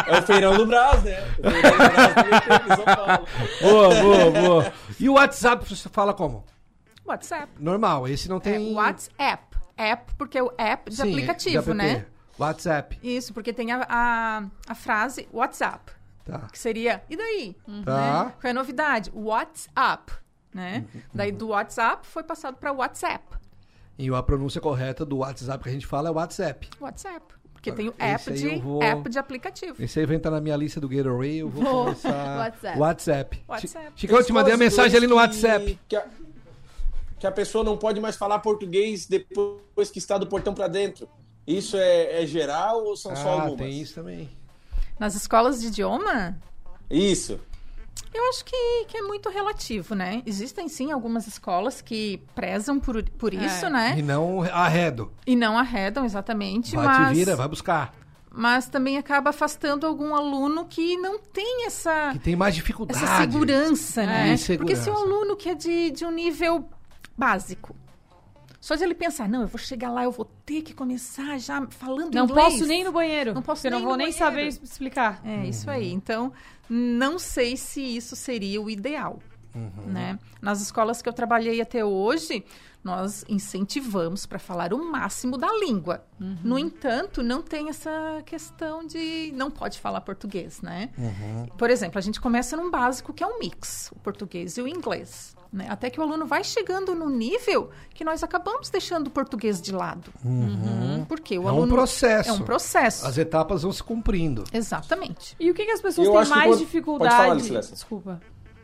É o feirão do Brás, né? O feirão do Brás, São Paulo. Boa. E o WhatsApp, você fala como? WhatsApp. Normal, esse não tem... WhatsApp. App, porque é o app de aplicativo, né? WhatsApp. Isso, porque tem a frase WhatsApp. Tá. Que seria, e daí? Tá. Né? Foi a novidade, WhatsApp, né? Daí do WhatsApp foi passado para WhatsApp. E a pronúncia correta do WhatsApp que a gente fala é WhatsApp. Porque tem o app de aplicativo. Esse aí vai entrar na minha lista do Gatorade, eu vou começar... WhatsApp. Chicão, eu te mandei a mensagem ali no WhatsApp. Que a pessoa não pode mais falar português depois que está do portão para dentro. Isso é geral ou são só algumas? Ah, tem isso também. Nas escolas de idioma? Isso. Eu acho que é muito relativo, né? Existem, sim, algumas escolas que prezam por isso, né? E não arredam, exatamente. Vai te vira, vai buscar. Mas também acaba afastando algum aluno que não tem essa... Que tem mais dificuldade. Essa segurança, né? Porque se um aluno que é de um nível... básico. Só de ele pensar, não, eu vou chegar lá, eu vou ter que começar já falando inglês. Não posso nem ir no banheiro. Não vou nem saber explicar. É, isso aí. Então, não sei se isso seria o ideal, né? Nas escolas que eu trabalhei até hoje, nós incentivamos para falar o máximo da língua. No entanto, não tem essa questão de não pode falar português, né? Por exemplo, a gente começa num básico que é um mix, o português e o inglês. Né? Até que o aluno vai chegando num nível que nós acabamos deixando o português de lado. Porque o aluno... É um processo. As etapas vão se cumprindo. Exatamente. E o que as pessoas têm mais dificuldade... Pode falar, Alice. Desculpa.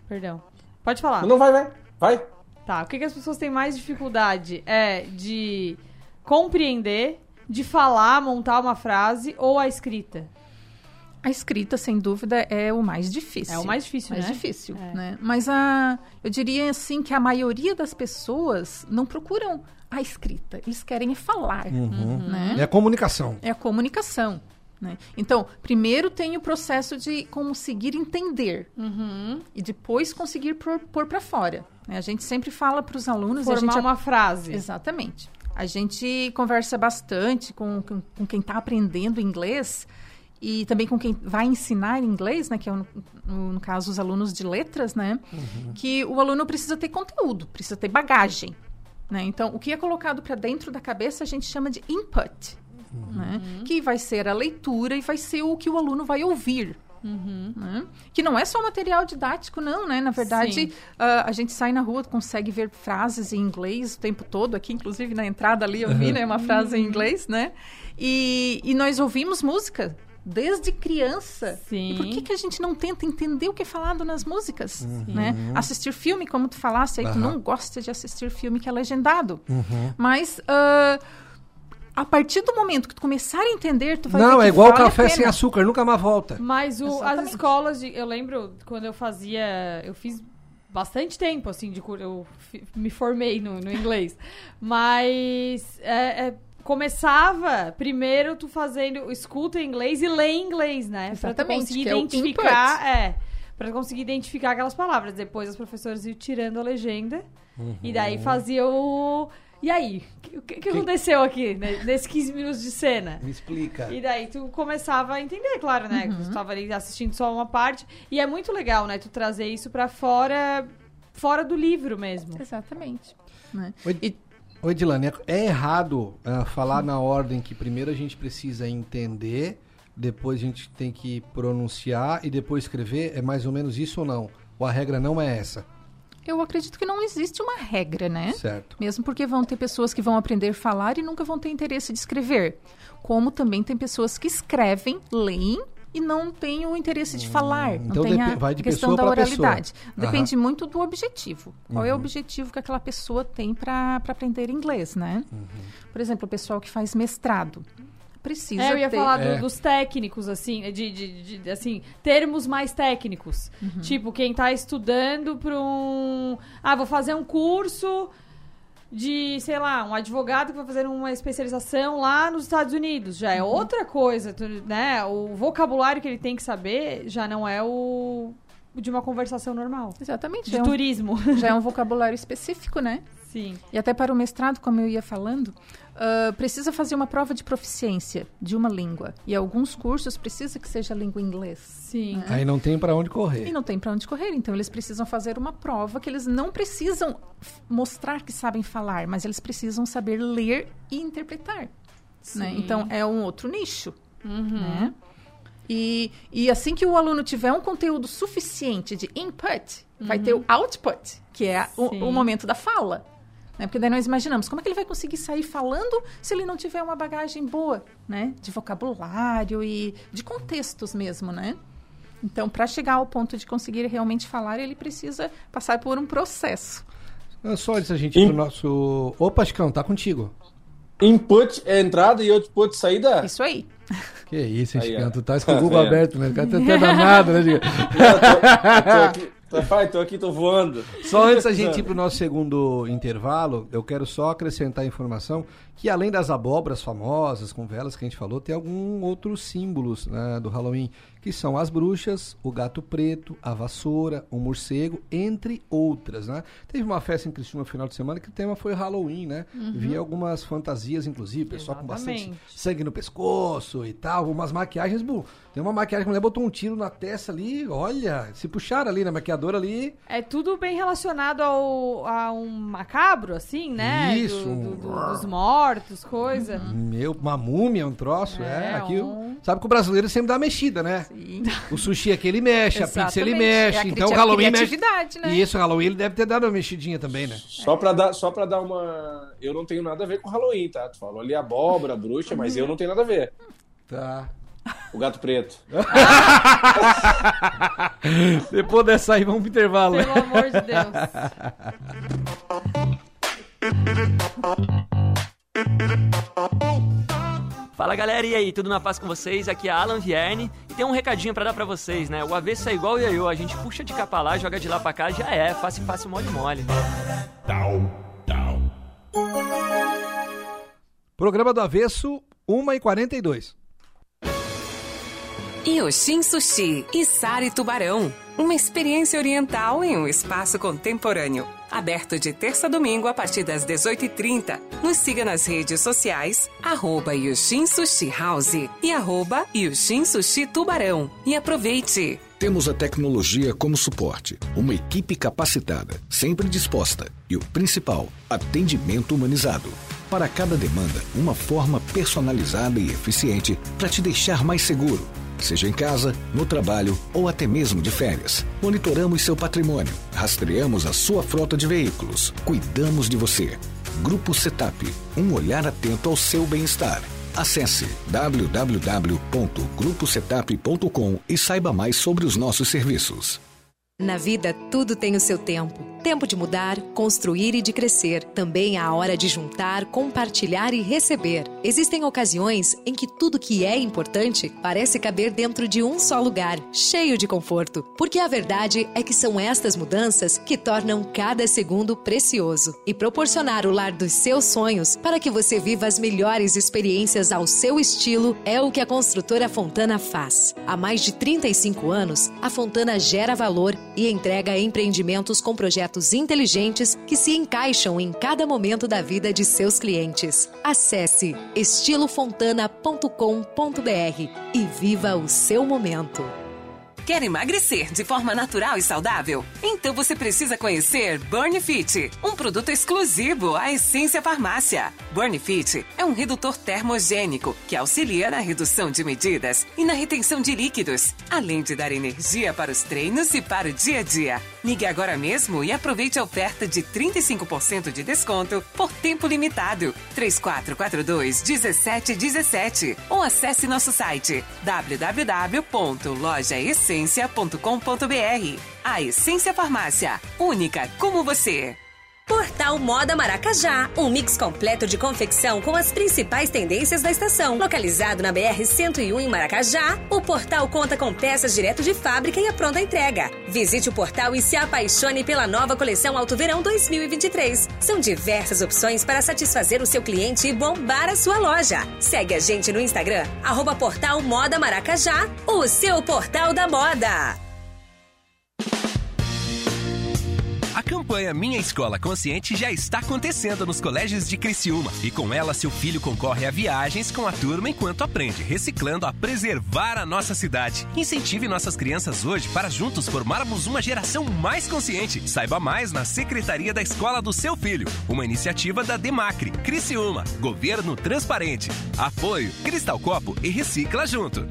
Perdão. Pode falar. Não, vai. Tá. O que as pessoas têm mais dificuldade é de compreender, de falar, montar uma frase ou a escrita? A escrita, sem dúvida, é o mais difícil. É o mais difícil, né? Mas eu diria, assim, que a maioria das pessoas não procuram a escrita. Eles querem falar, né? É a comunicação. Né? Então, primeiro tem o processo de conseguir entender e depois conseguir pôr para fora. Né? A gente sempre fala para os alunos... Formar uma frase. Exatamente. A gente conversa bastante com quem está aprendendo inglês e também com quem vai ensinar inglês, né? Que é, no caso, os alunos de letras, né? Que o aluno precisa ter conteúdo, precisa ter bagagem. Né? Então, o que é colocado para dentro da cabeça a gente chama de input. Né? Que vai ser a leitura e vai ser o que o aluno vai ouvir. Né? Que não é só material didático, não, né? Na verdade, a gente sai na rua, consegue ver frases em inglês o tempo todo. Aqui, inclusive, na entrada ali, eu vi né, uma frase em inglês, né? E nós ouvimos música desde criança. E por que a gente não tenta entender o que é falado nas músicas? Né? Assistir filme, como tu falaste, aí tu não gosta de assistir filme que é legendado. Mas... a partir do momento que tu começar a entender, tu vai ver que é igual vale café sem açúcar, nunca mais volta. Mas as escolas, eu lembro quando eu fazia, eu fiz bastante tempo, assim, me formei no inglês. Mas começava primeiro tu fazendo, escuta em inglês e lê em inglês, né? Exatamente. Pra tu conseguir identificar, pra conseguir identificar aquelas palavras. Depois os professores iam tirando a legenda e daí fazia o... E aí, o que aconteceu aqui, né, nesses 15 minutos de cena? Me explica. E daí tu começava a entender, claro, né? Tu estava ali assistindo só uma parte. E é muito legal, né? Tu trazer isso pra fora do livro mesmo. Exatamente. Né? Oi, Edilane, é errado falar na ordem que primeiro a gente precisa entender, depois a gente tem que pronunciar e depois escrever? É mais ou menos isso ou não? Ou a regra não é essa? Eu acredito que não existe uma regra, né? Certo. Mesmo porque vão ter pessoas que vão aprender a falar e nunca vão ter interesse de escrever. Como também tem pessoas que escrevem, leem e não têm o interesse de falar. Então não tem vai de questão da oralidade. Depende muito do objetivo. Qual é o objetivo que aquela pessoa tem para aprender inglês, né? Por exemplo, o pessoal que faz mestrado. Precisa eu ia falar dos técnicos, assim, de assim, termos mais técnicos. Tipo, quem tá estudando para um... vou fazer um curso de, sei lá, um advogado que vai fazer uma especialização lá nos Estados Unidos. Já é outra coisa, né? O vocabulário que ele tem que saber já não é o de uma conversação normal. Exatamente. De turismo. Já é um vocabulário específico, né? Sim. E até para o mestrado, como eu ia falando, precisa fazer uma prova de proficiência de uma língua. E alguns cursos precisa que seja língua inglesa. Sim. Né? Aí não tem para onde correr. E não tem para onde correr. Então, eles precisam fazer uma prova que eles não precisam mostrar que sabem falar, mas eles precisam saber ler e interpretar. Sim. Né? Então, é um outro nicho. Né? E assim que o aluno tiver um conteúdo suficiente de input, vai ter o output, que é o momento da fala. Né? Porque daí nós imaginamos, como é que ele vai conseguir sair falando se ele não tiver uma bagagem boa, né? De vocabulário e de contextos mesmo, né? Então, para chegar ao ponto de conseguir realmente falar, ele precisa passar por um processo. Não, só isso, a gente, pro nosso... Ô, Pascão, tá contigo. Input é entrada e output saída? Isso aí. Que isso, gente, tu tá com o Google aberto, né? O cara tá até danado, né, Diego? Tô aqui, tô voando. Só antes da gente ir pro nosso segundo intervalo, eu quero só acrescentar a informação que além das abóboras famosas, com velas que a gente falou, tem alguns outros símbolos, né, do Halloween, que são as bruxas, o gato preto, a vassoura, o morcego, entre outras, né? Teve uma festa em Criciúma no final de semana que o tema foi Halloween, né? Vi algumas fantasias, inclusive, pessoal com bastante sangue no pescoço e tal, umas maquiagens, tem uma maquiagem que a mulher botou um tiro na testa ali, olha, se puxaram ali na maquiagem ali. É tudo bem relacionado a um macabro, assim, né? Isso. Dos mortos, coisa. Uma múmia, um troço, Sabe que o brasileiro sempre dá uma mexida, né? Sim. O sushi aqui ele mexe, a pizza ele mexe, então o Halloween mexe. Né? E isso, o Halloween ele deve ter dado uma mexidinha também, né? Só pra dar uma... Eu não tenho nada a ver com Halloween, tá? Tu falou ali abóbora, bruxa, mas eu não tenho nada a ver. Tá. O gato preto. Depois dessa aí, vamos pro intervalo. Pelo amor de Deus. Fala galera, e aí? Tudo na paz com vocês? Aqui é Alan Vierne e tem um recadinho pra dar pra vocês, né? O avesso é igual o ioiô, a gente puxa de cá pra lá, joga de lá pra cá, já é, fácil, fácil, mole, mole. Programa do Avesso, 1h42. Yoshin Sushi e Sari Tubarão. Uma experiência oriental em um espaço contemporâneo. Aberto de terça a domingo a partir das 18h30. Nos siga nas redes sociais, @Yoshin Sushi House e @Yoshin Sushi Tubarão. E aproveite! Temos a tecnologia como suporte, uma equipe capacitada, sempre disposta e, o principal, atendimento humanizado. Para cada demanda, uma forma personalizada e eficiente para te deixar mais seguro. Seja em casa, no trabalho ou até mesmo de férias. Monitoramos seu patrimônio, rastreamos a sua frota de veículos, cuidamos de você. Grupo Setup, um olhar atento ao seu bem-estar. Acesse www.gruposetup.com e saiba mais sobre os nossos serviços. Na vida, tudo tem o seu tempo. Tempo de mudar, construir e de crescer. Também há a hora de juntar, compartilhar e receber. Existem ocasiões em que tudo que é importante parece caber dentro de um só lugar, cheio de conforto. Porque a verdade é que são estas mudanças que tornam cada segundo precioso. E proporcionar o lar dos seus sonhos para que você viva as melhores experiências ao seu estilo é o que a Construtora Fontana faz. Há mais de 35 anos, a Fontana gera valor e entrega empreendimentos com projetos inteligentes que se encaixam em cada momento da vida de seus clientes. Acesse estilofontana.com.br e viva o seu momento. Quer emagrecer de forma natural e saudável? Então você precisa conhecer Burn Fit, um produto exclusivo à Essência Farmácia. Burn Fit é um redutor termogênico que auxilia na redução de medidas e na retenção de líquidos, além de dar energia para os treinos e para o dia a dia. Ligue agora mesmo e aproveite a oferta de 35% de desconto por tempo limitado. 3442-1717 ou acesse nosso site www.lojaessência.com.br. A Essência Farmácia, única como você. Portal Moda Maracajá, um mix completo de confecção com as principais tendências da estação. Localizado na BR-101 em Maracajá, o portal conta com peças direto de fábrica e a pronta entrega. Visite o portal e se apaixone pela nova coleção Alto Verão 2023. São diversas opções para satisfazer o seu cliente e bombar a sua loja. Segue a gente no Instagram, @Portal Moda Maracajá, o seu portal da moda. A campanha Minha Escola Consciente já está acontecendo nos colégios de Criciúma. E com ela, seu filho concorre a viagens com a turma enquanto aprende, reciclando a preservar a nossa cidade. Incentive nossas crianças hoje para juntos formarmos uma geração mais consciente. Saiba mais na Secretaria da Escola do seu filho. Uma iniciativa da Demacre, Criciúma, Governo Transparente. Apoio, Cristal Copo e Recicla Junto.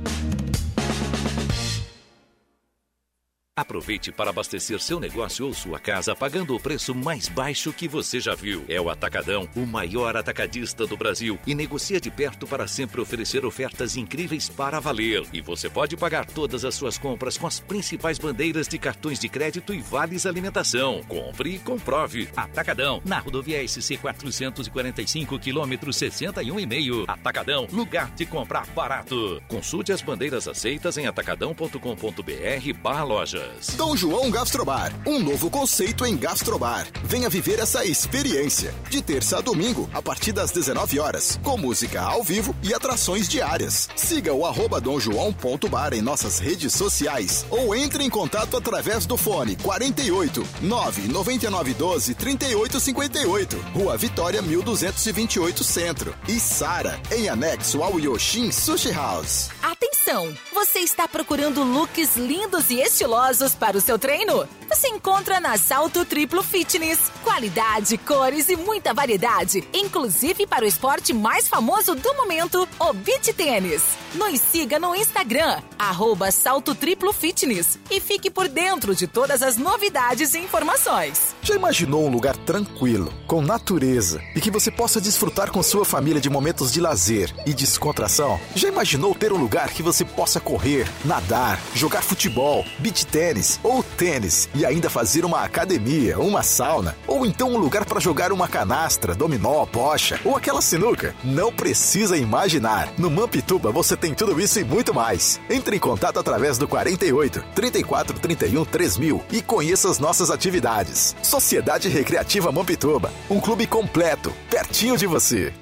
Aproveite para abastecer seu negócio ou sua casa pagando o preço mais baixo que você já viu. É o Atacadão, o maior atacadista do Brasil, e negocia de perto para sempre oferecer ofertas incríveis para valer. E você pode pagar todas as suas compras com as principais bandeiras de cartões de crédito e vales alimentação. Compre e comprove. Atacadão, na rodovia SC 445, quilômetro 61,5. Atacadão, lugar de comprar barato. Consulte as bandeiras aceitas em atacadão.com.br/loja. Dom João Gastrobar, um novo conceito em Gastrobar. Venha viver essa experiência. De terça a domingo, a partir das 19h, com música ao vivo e atrações diárias. Siga o @domjoao.bar em nossas redes sociais ou entre em contato através do fone 48 99912 3858, Rua Vitória 1228 Centro, e Sara, em anexo ao Yoshin Sushi House. Atenção! Você está procurando looks lindos e estilosos para o seu treino? Você encontra na Salto Triplo Fitness. Qualidade, cores e muita variedade, inclusive para o esporte mais famoso do momento, o beach tênis. Nos siga no Instagram, @Salto Triplo Fitness, e fique por dentro de todas as novidades e informações. Já imaginou um lugar tranquilo, com natureza, e que você possa desfrutar com sua família de momentos de lazer e descontração? Já imaginou ter um lugar que você possa correr, nadar, jogar futebol, beach tênis ou tênis, e ainda fazer uma academia, uma sauna, ou então um lugar para jogar uma canastra, dominó, bocha ou aquela sinuca? Não precisa imaginar. No Mampituba você tem tudo isso e muito mais. Entre em contato através do 48 34 31 3000 e conheça as nossas atividades. Sociedade Recreativa Mampituba, um clube completo, pertinho de você.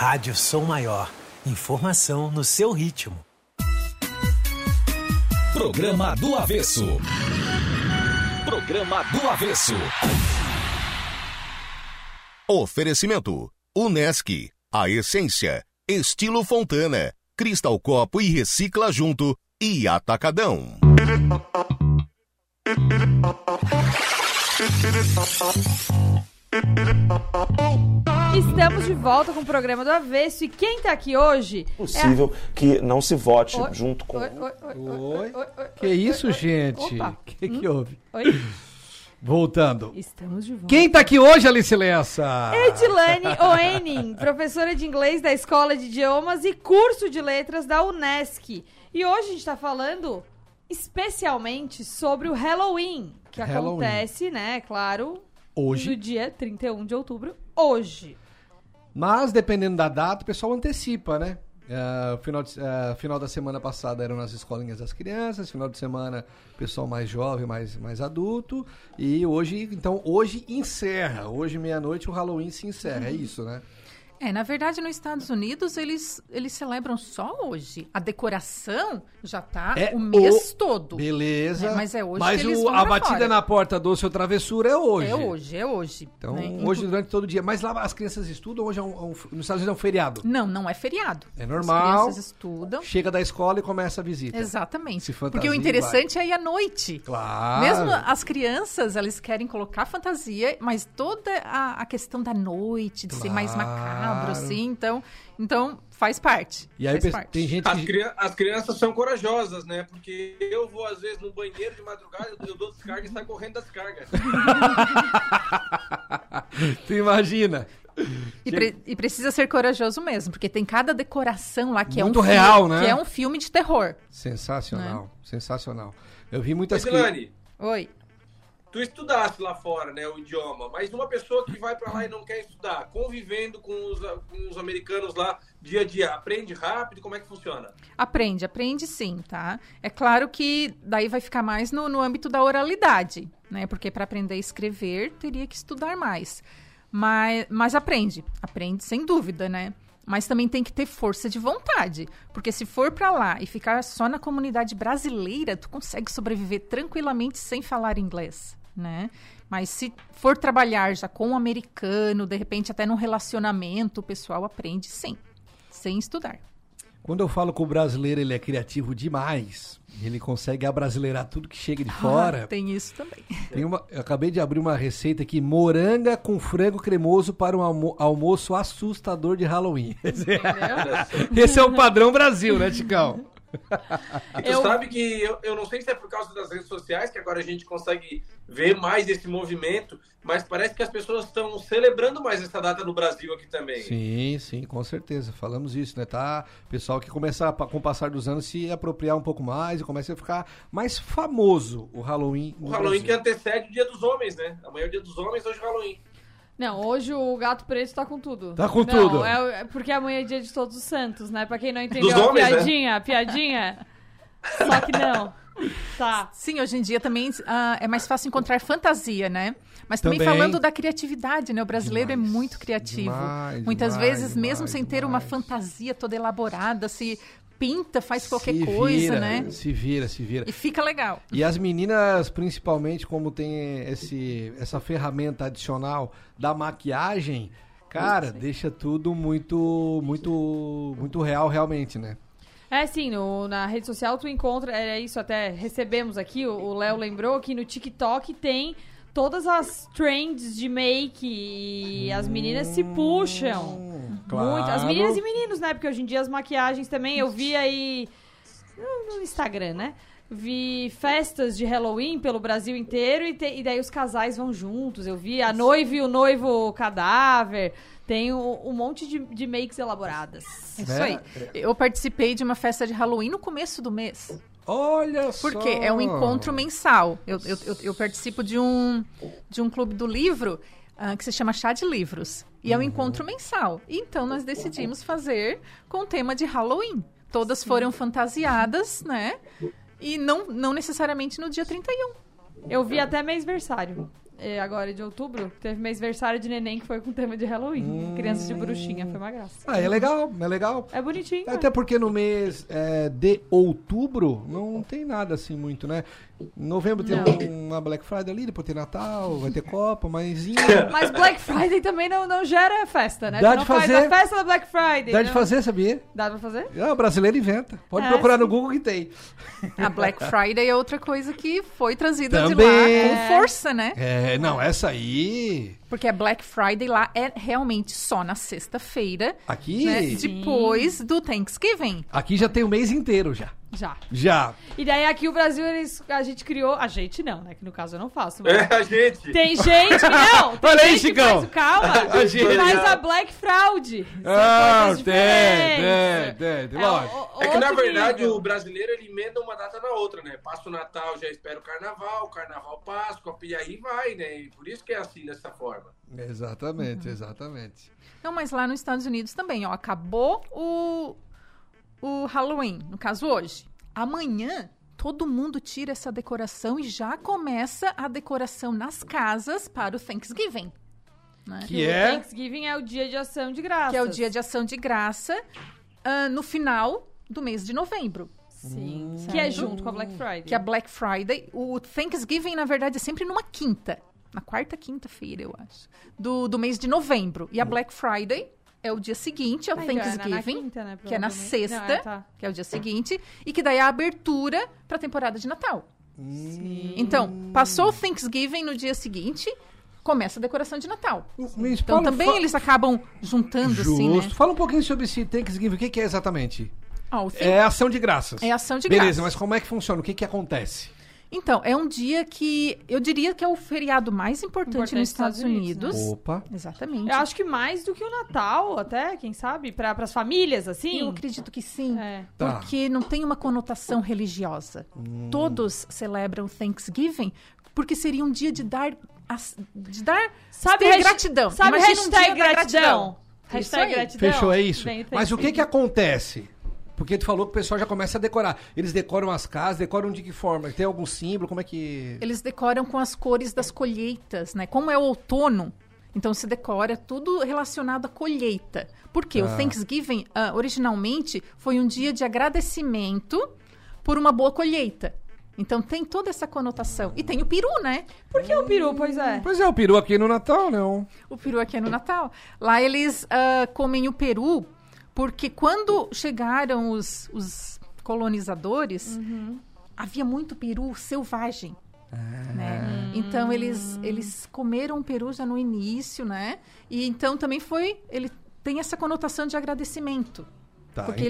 Rádio Som Maior. Informação no seu ritmo. Programa do Avesso. Programa do Avesso. Oferecimento: Unesc, A Essência, Estilo Fontana, Cristal Copo e Recicla Junto e Atacadão. Estamos de volta com o programa do Avesso e quem tá aqui hoje... Possível que não se vote junto com... Que isso, gente? Opa. Que houve? Oi? Voltando. Estamos de volta. Quem tá aqui hoje, Alice Lessa? Edilane Oening, professora de inglês da Escola de Idiomas e curso de letras da Unesc. E hoje a gente tá falando especialmente sobre o Halloween, que acontece, né, claro, hoje, do dia 31 de outubro, hoje. Mas, dependendo da data, o pessoal antecipa, né? Final da semana passada eram nas escolinhas das crianças, final de semana pessoal mais jovem, mais adulto, e hoje, então, hoje encerra, hoje meia-noite o Halloween se encerra, é isso, né? É, na verdade, nos Estados Unidos, eles celebram só hoje. A decoração já tá o mês todo. Beleza. Né? Mas é hoje que eles vão pra fora. Mas a batida na porta doce ou travessura é hoje. É hoje. Então, né? Hoje durante todo o dia. Mas lá as crianças estudam, hoje nos Estados Unidos é um feriado. Não é feriado. É normal. As crianças estudam. Chega da escola e começa a visita. Exatamente. Se fantasia, porque o interessante é ir à noite. Claro. Mesmo as crianças, elas querem colocar fantasia, mas toda a questão da noite, de ser mais macabro. Claro. Sim, então faz parte. E aí parte. Tem gente que... As crianças são corajosas, né? Porque eu vou, às vezes, no banheiro de madrugada, eu dou descarga e sai correndo das cargas. Tu imagina? E precisa ser corajoso mesmo, porque tem cada decoração lá que muito é um real, filme, né? Que é um filme de terror. Sensacional. Eu vi muitas coisas. Oi. Tu estudasse lá fora, né, o idioma, mas uma pessoa que vai pra lá e não quer estudar, convivendo com os americanos lá dia a dia, aprende rápido? Como é que funciona? Aprende sim, tá? É claro que daí vai ficar mais no âmbito da oralidade, né, porque para aprender a escrever teria que estudar mais, mas aprende sem dúvida, né? Mas também tem que ter força de vontade, porque se for pra lá e ficar só na comunidade brasileira, tu consegue sobreviver tranquilamente sem falar inglês, né? Mas se for trabalhar já com um americano, de repente até num relacionamento, o pessoal aprende sem estudar. Quando eu falo que o brasileiro ele é criativo demais, ele consegue abrasileirar tudo que chega de fora. Tem isso também. Eu acabei de abrir uma receita aqui, moranga com frango cremoso para um almoço assustador de Halloween. Esse é o padrão Brasil, né, Ticão? Tu sabe que eu não sei se é por causa das redes sociais que agora a gente consegue ver mais esse movimento, mas parece que as pessoas estão celebrando mais essa data no Brasil aqui também. Sim, com certeza, falamos isso, né? Tá, pessoal que começa com o passar dos anos se apropriar um pouco mais e começa a ficar mais famoso o Halloween no Brasil. O Halloween que antecede o Dia dos Homens, né? Amanhã é o Dia dos Homens, hoje é o Halloween. Não, hoje o Gato Preto tá com tudo. Tá com tudo. É porque amanhã é dia de Todos os Santos, né? Pra quem não entendeu a piadinha. Só que não. Tá. Sim, hoje em dia também é mais fácil encontrar fantasia, né? Mas também falando da criatividade, né? O brasileiro é muito criativo. Muitas vezes, mesmo sem ter uma fantasia toda elaborada, se... pinta, faz qualquer coisa, né? Se vira. E fica legal. E as meninas, principalmente, como tem essa ferramenta adicional da maquiagem, cara, deixa tudo muito real realmente, né? É, sim, na rede social tu encontra, é isso, até recebemos aqui, o Léo lembrou que no TikTok tem todas as trends de make e as meninas se puxam. Claro. Muito. As meninas e meninos, né? Porque hoje em dia as maquiagens também, eu vi aí no Instagram, né? Vi festas de Halloween pelo Brasil inteiro e daí os casais vão juntos. Eu vi a noiva e o noivo cadáver. Tem um monte de makes elaboradas. Isso aí. Eu participei de uma festa de Halloween no começo do mês. Olha só! Porque é um encontro mensal. Eu participo de um clube do livro... que se chama Chá de Livros, e é um encontro mensal. Então, nós decidimos fazer com o tema de Halloween. Todas foram fantasiadas, né? E não necessariamente no dia 31. Eu vi até mêsversário. agora de outubro, teve mêsversário de neném que foi com tema de Halloween. Crianças de bruxinha, foi uma graça. Ah, é legal, é legal. É bonitinho. Até né? Porque no mês de outubro não tem nada assim muito, né? Em novembro tem uma Black Friday ali, depois tem Natal, vai ter Copa, mas... Mas Black Friday também não gera festa, né? Dá de fazer. Faz a festa da Black Friday. Dá de fazer, sabia? Dá pra fazer? O brasileiro inventa. Pode procurar no Google que tem. A Black Friday é outra coisa que foi trazida também, de lá com força, né? É, não, essa aí... Porque a Black Friday lá é realmente só na sexta-feira. Aqui? Né? Depois do Thanksgiving. Aqui já tem o mês inteiro, já. E daí aqui o Brasil, a gente criou... A gente não, né? Que no caso eu não faço. Mas... É, a gente. Tem gente que não. Tem Olha aí, gente Chicão. Que faz o calma. A gente faz a Black Fraud. Ah, tem. É que na verdade o brasileiro, ele emenda uma data na outra, né? Passa o Natal, já espera o Carnaval Páscoa, e aí vai, né? E por isso que é assim, dessa forma. Exatamente. Não, mas lá nos Estados Unidos também, ó. Acabou o Halloween, no caso hoje. Amanhã, todo mundo tira essa decoração e já começa a decoração nas casas para o Thanksgiving. Né? Que é? O Thanksgiving é o dia de ação de graça. Que é o dia de ação de graça no final do mês de novembro. Sim. Que é junto com a Black Friday. Que é a Black Friday. O Thanksgiving, na verdade, é sempre numa quinta. Na quinta-feira, eu acho. Do mês de novembro. E a Black Friday... É o dia seguinte ao Thanksgiving, quinta, né, que é na sexta, que é o dia seguinte, e que daí é a abertura para a temporada de Natal. Sim. Então, passou o Thanksgiving no dia seguinte, começa a decoração de Natal. Então, também eles acabam juntando, assim, né? Justo. Fala um pouquinho sobre esse Thanksgiving, o que é exatamente? É ação de graças. É ação de graças. Beleza, mas como é que funciona? O que acontece? Então, é um dia que eu diria que é o feriado mais importante nos Estados Unidos. Né? Opa! Exatamente. Eu acho que mais do que o Natal, até, quem sabe, para as famílias, assim. Eu acredito que sim, porque não tem uma conotação religiosa. Todos celebram Thanksgiving porque seria um dia de dar gratidão. Sabe a hashtag gratidão? Hashtag gratidão. Fechou, é isso. Mas o que acontece? Porque tu falou que o pessoal já começa a decorar. Eles decoram as casas, decoram de que forma? Tem algum símbolo? Como é que... Eles decoram com as cores das colheitas, né? Como é o outono, então se decora tudo relacionado à colheita. Por quê? O Thanksgiving, originalmente, foi um dia de agradecimento por uma boa colheita. Então tem toda essa conotação. E tem o peru, né? Por que o peru, pois é? Pois é, o peru aqui é no Natal, né? O peru aqui é no Natal. Lá eles comem o peru... Porque quando chegaram os colonizadores, havia muito peru selvagem, né? Então, eles comeram peru já no início, né? E então, também ele tem essa conotação de agradecimento. Tá, porque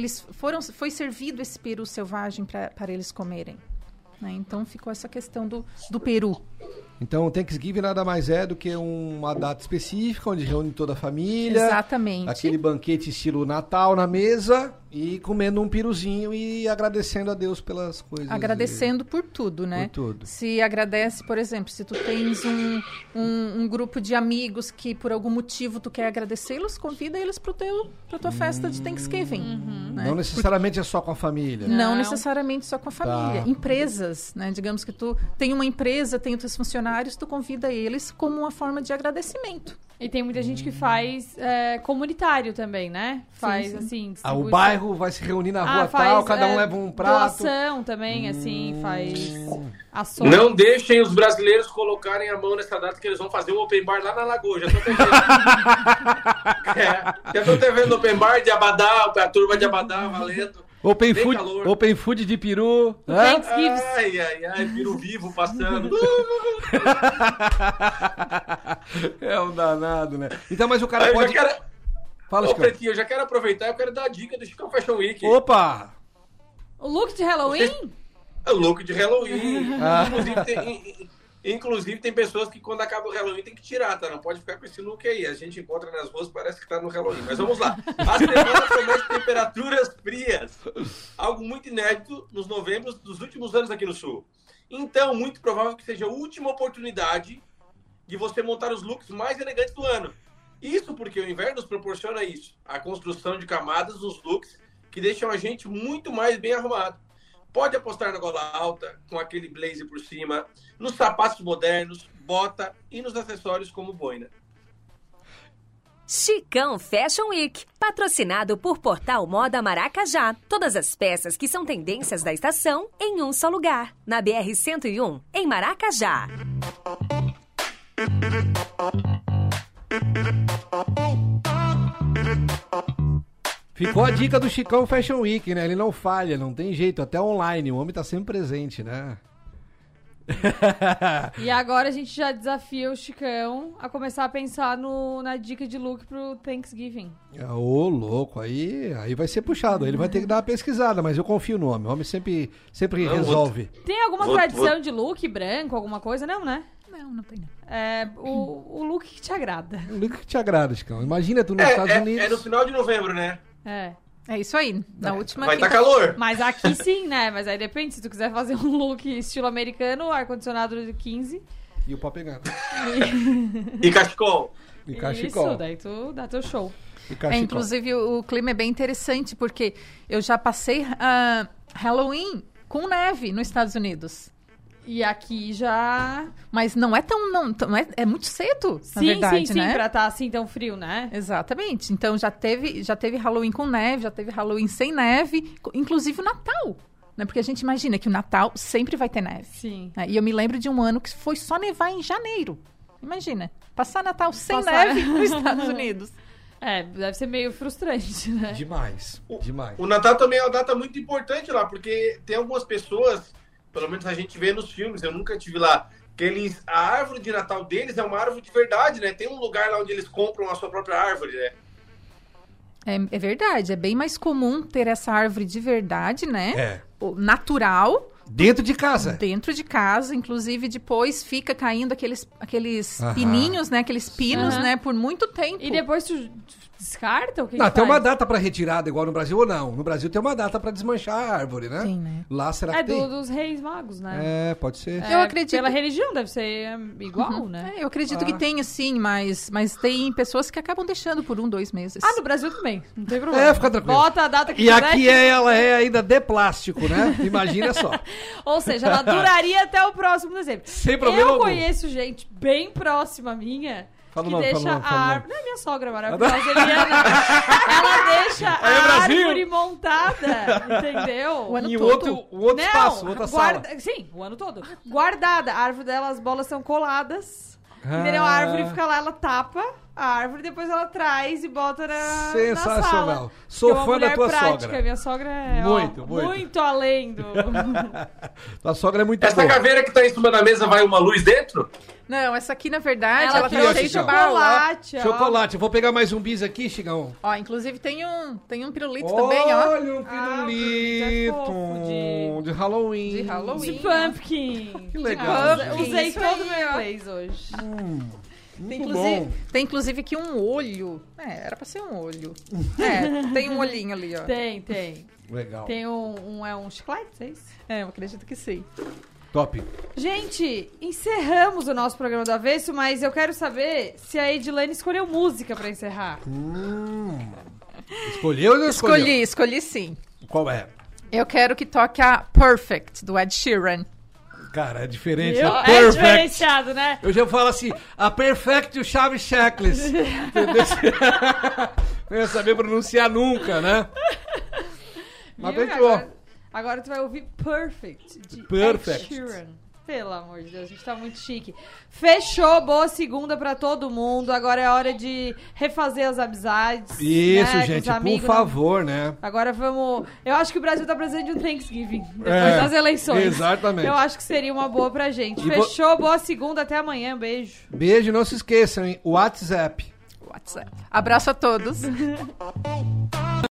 foi servido esse peru selvagem para eles comerem. Né? Então, ficou essa questão do peru. Então, o Thanksgiving nada mais é do que uma data específica, onde reúne toda a família. Exatamente. Aquele banquete estilo Natal na mesa e comendo um piruzinho e agradecendo a Deus pelas coisas. Agradecendo por tudo, né? Por tudo. Se agradece, por exemplo, se tu tens um grupo de amigos que por algum motivo tu quer agradecê-los, convida eles pra tua festa de Thanksgiving. Né? Não necessariamente é só com a família. Não necessariamente só com a família. Tá. Empresas, né? Digamos que tu tem uma empresa, tem os teus funcionários, tu convida eles como uma forma de agradecimento. E tem muita gente que faz comunitário também, né? Faz assim... o bairro vai se reunir na rua tal, cada um leva um prato. Doação também, assim, faz ações. Não deixem os brasileiros colocarem a mão nessa data que eles vão fazer um open bar lá na Lagoa. Já tô vendo open bar de Abadá, a turma de Abadá, valendo. Open food de peru. Ai, peru vivo passando. É um danado, né? Então, mas o cara pode... Fala, Chicão. Pretinho, eu já quero aproveitar, eu quero dar a dica do Chicão Fashion Week. Opa! O look de Halloween? O look de Halloween. Inclusive, tem pessoas que quando acaba o Halloween tem que tirar, tá? Não pode ficar com esse look aí. A gente encontra nas ruas, parece que tá no Halloween. Mas vamos lá. A semana promete temperaturas frias. Algo muito inédito nos novembros dos últimos anos aqui no Sul. Então, muito provável que seja a última oportunidade de você montar os looks mais elegantes do ano. Isso porque o inverno nos proporciona isso. A construção de camadas nos looks que deixam a gente muito mais bem arrumado. Pode apostar na gola alta, com aquele blazer por cima, nos sapatos modernos, bota e nos acessórios como boina. Chicão Fashion Week, patrocinado por Portal Moda Maracajá. Todas as peças que são tendências da estação em um só lugar. Na BR-101, em Maracajá. Ficou a dica do Chicão Fashion Week, né? Ele não falha, não tem jeito, até online. O homem tá sempre presente, né? E agora a gente já desafia o Chicão a começar a pensar na dica de look pro Thanksgiving. Ô, louco, aí vai ser puxado. Ele vai ter que dar uma pesquisada, mas eu confio no homem. O homem sempre resolve. Tem alguma tradição de look branco, alguma coisa? Não, né? Não tem não. É o look que te agrada. O look que te agrada, Chicão. Imagina tu nos Estados Unidos. É no final de novembro, né? É isso aí. Na última vai estar calor. Mas aqui sim, né? Mas aí depende. Se tu quiser fazer um look estilo americano, ar-condicionado de 15. E o pau pegando. E cachecol. E cachecol. Isso, daí tu dá teu show. Inclusive, o clima é bem interessante, porque eu já passei Halloween com neve nos Estados Unidos. E aqui já... Mas não é tão... É muito cedo, na verdade, sim, né? Sim, pra estar assim tão frio, né? Exatamente. Então já teve Halloween com neve, já teve Halloween sem neve, inclusive o Natal, né? Porque a gente imagina que o Natal sempre vai ter neve. Sim. Né? E eu me lembro de um ano que foi só nevar em janeiro. Imagina, passar Natal sem neve nos Estados Unidos. Deve ser meio frustrante, né? Demais. O Natal também é uma data muito importante lá, porque tem algumas pessoas... Pelo menos a gente vê nos filmes, eu nunca tive lá, que a árvore de Natal deles é uma árvore de verdade, né? Tem um lugar lá onde eles compram a sua própria árvore, né? É verdade, é bem mais comum ter essa árvore de verdade, né? Natural. Dentro de casa. Dentro de casa, inclusive depois fica caindo aqueles pininhos, né? Aqueles pinos, né? Por muito tempo. E depois tu descarta o que tem uma data pra retirada, igual no Brasil ou não? No Brasil tem uma data pra desmanchar a árvore, né? Sim, né? Lá será que tem? É dos reis magos, né? Pode ser. Eu acredito... Pela religião deve ser igual, né? Eu acredito que tem, sim, mas tem pessoas que acabam deixando por 1, 2 meses. No Brasil também. Não tem problema. Fica tranquilo. Bota a data que quiser. E aqui ela é ainda de plástico, né? Imagina só. Ou seja, ela duraria até o próximo dezembro. Sem problema algum. Eu conheço gente bem próxima minha que deixa a árvore... Não é minha sogra maravilhosa, Eliana. Ela deixa a árvore montada, entendeu? O ano todo. Outro espaço, outra sala. Sim, o ano todo. Guardada. A árvore dela, as bolas são coladas. Entendeu? A árvore fica lá, ela tapa a árvore, depois ela traz e bota na sala. Sensacional. Sou fã da tua sogra. Minha sogra é muito além do... Tua sogra é muito boa. Essa caveira que tá em cima da mesa vai uma luz dentro? Não, essa aqui, na verdade, ela tem chocolate. Chocolate. Vou pegar mais um bis aqui, Chigão. Ó, inclusive tem um pirulito também, ó. Olha, um pirulito. De Halloween. De pumpkin. Que legal. Usei todo o meu inglês hoje. Tem, inclusive, aqui um olho. Era pra ser um olho. Tem um olhinho ali, ó. Tem. Legal. Tem um chiclete, é isso? Eu acredito que sim. Top. Gente, encerramos o nosso programa do Avesso, mas eu quero saber se a Edilane escolheu música pra encerrar. Escolheu ou não escolheu? Escolhi sim. Qual é? Eu quero que toque a Perfect, do Ed Sheeran. Cara, é diferente. É diferenciado, né? Eu já falo assim, a Perfect e o Chaves Shackles. Não ia saber pronunciar nunca, né? Mas agora tu vai ouvir Perfect, de Ed Sheeran. Pelo amor de Deus, a gente tá muito chique. Fechou, boa segunda pra todo mundo. Agora é hora de refazer as amizades. Isso, né, gente, amigos, por favor, né? Agora vamos... Eu acho que o Brasil tá precisando de um Thanksgiving, depois das eleições. Exatamente. Eu acho que seria uma boa pra gente. Fechou, boa segunda, até amanhã, beijo. Beijo, não se esqueçam, hein? WhatsApp. Abraço a todos.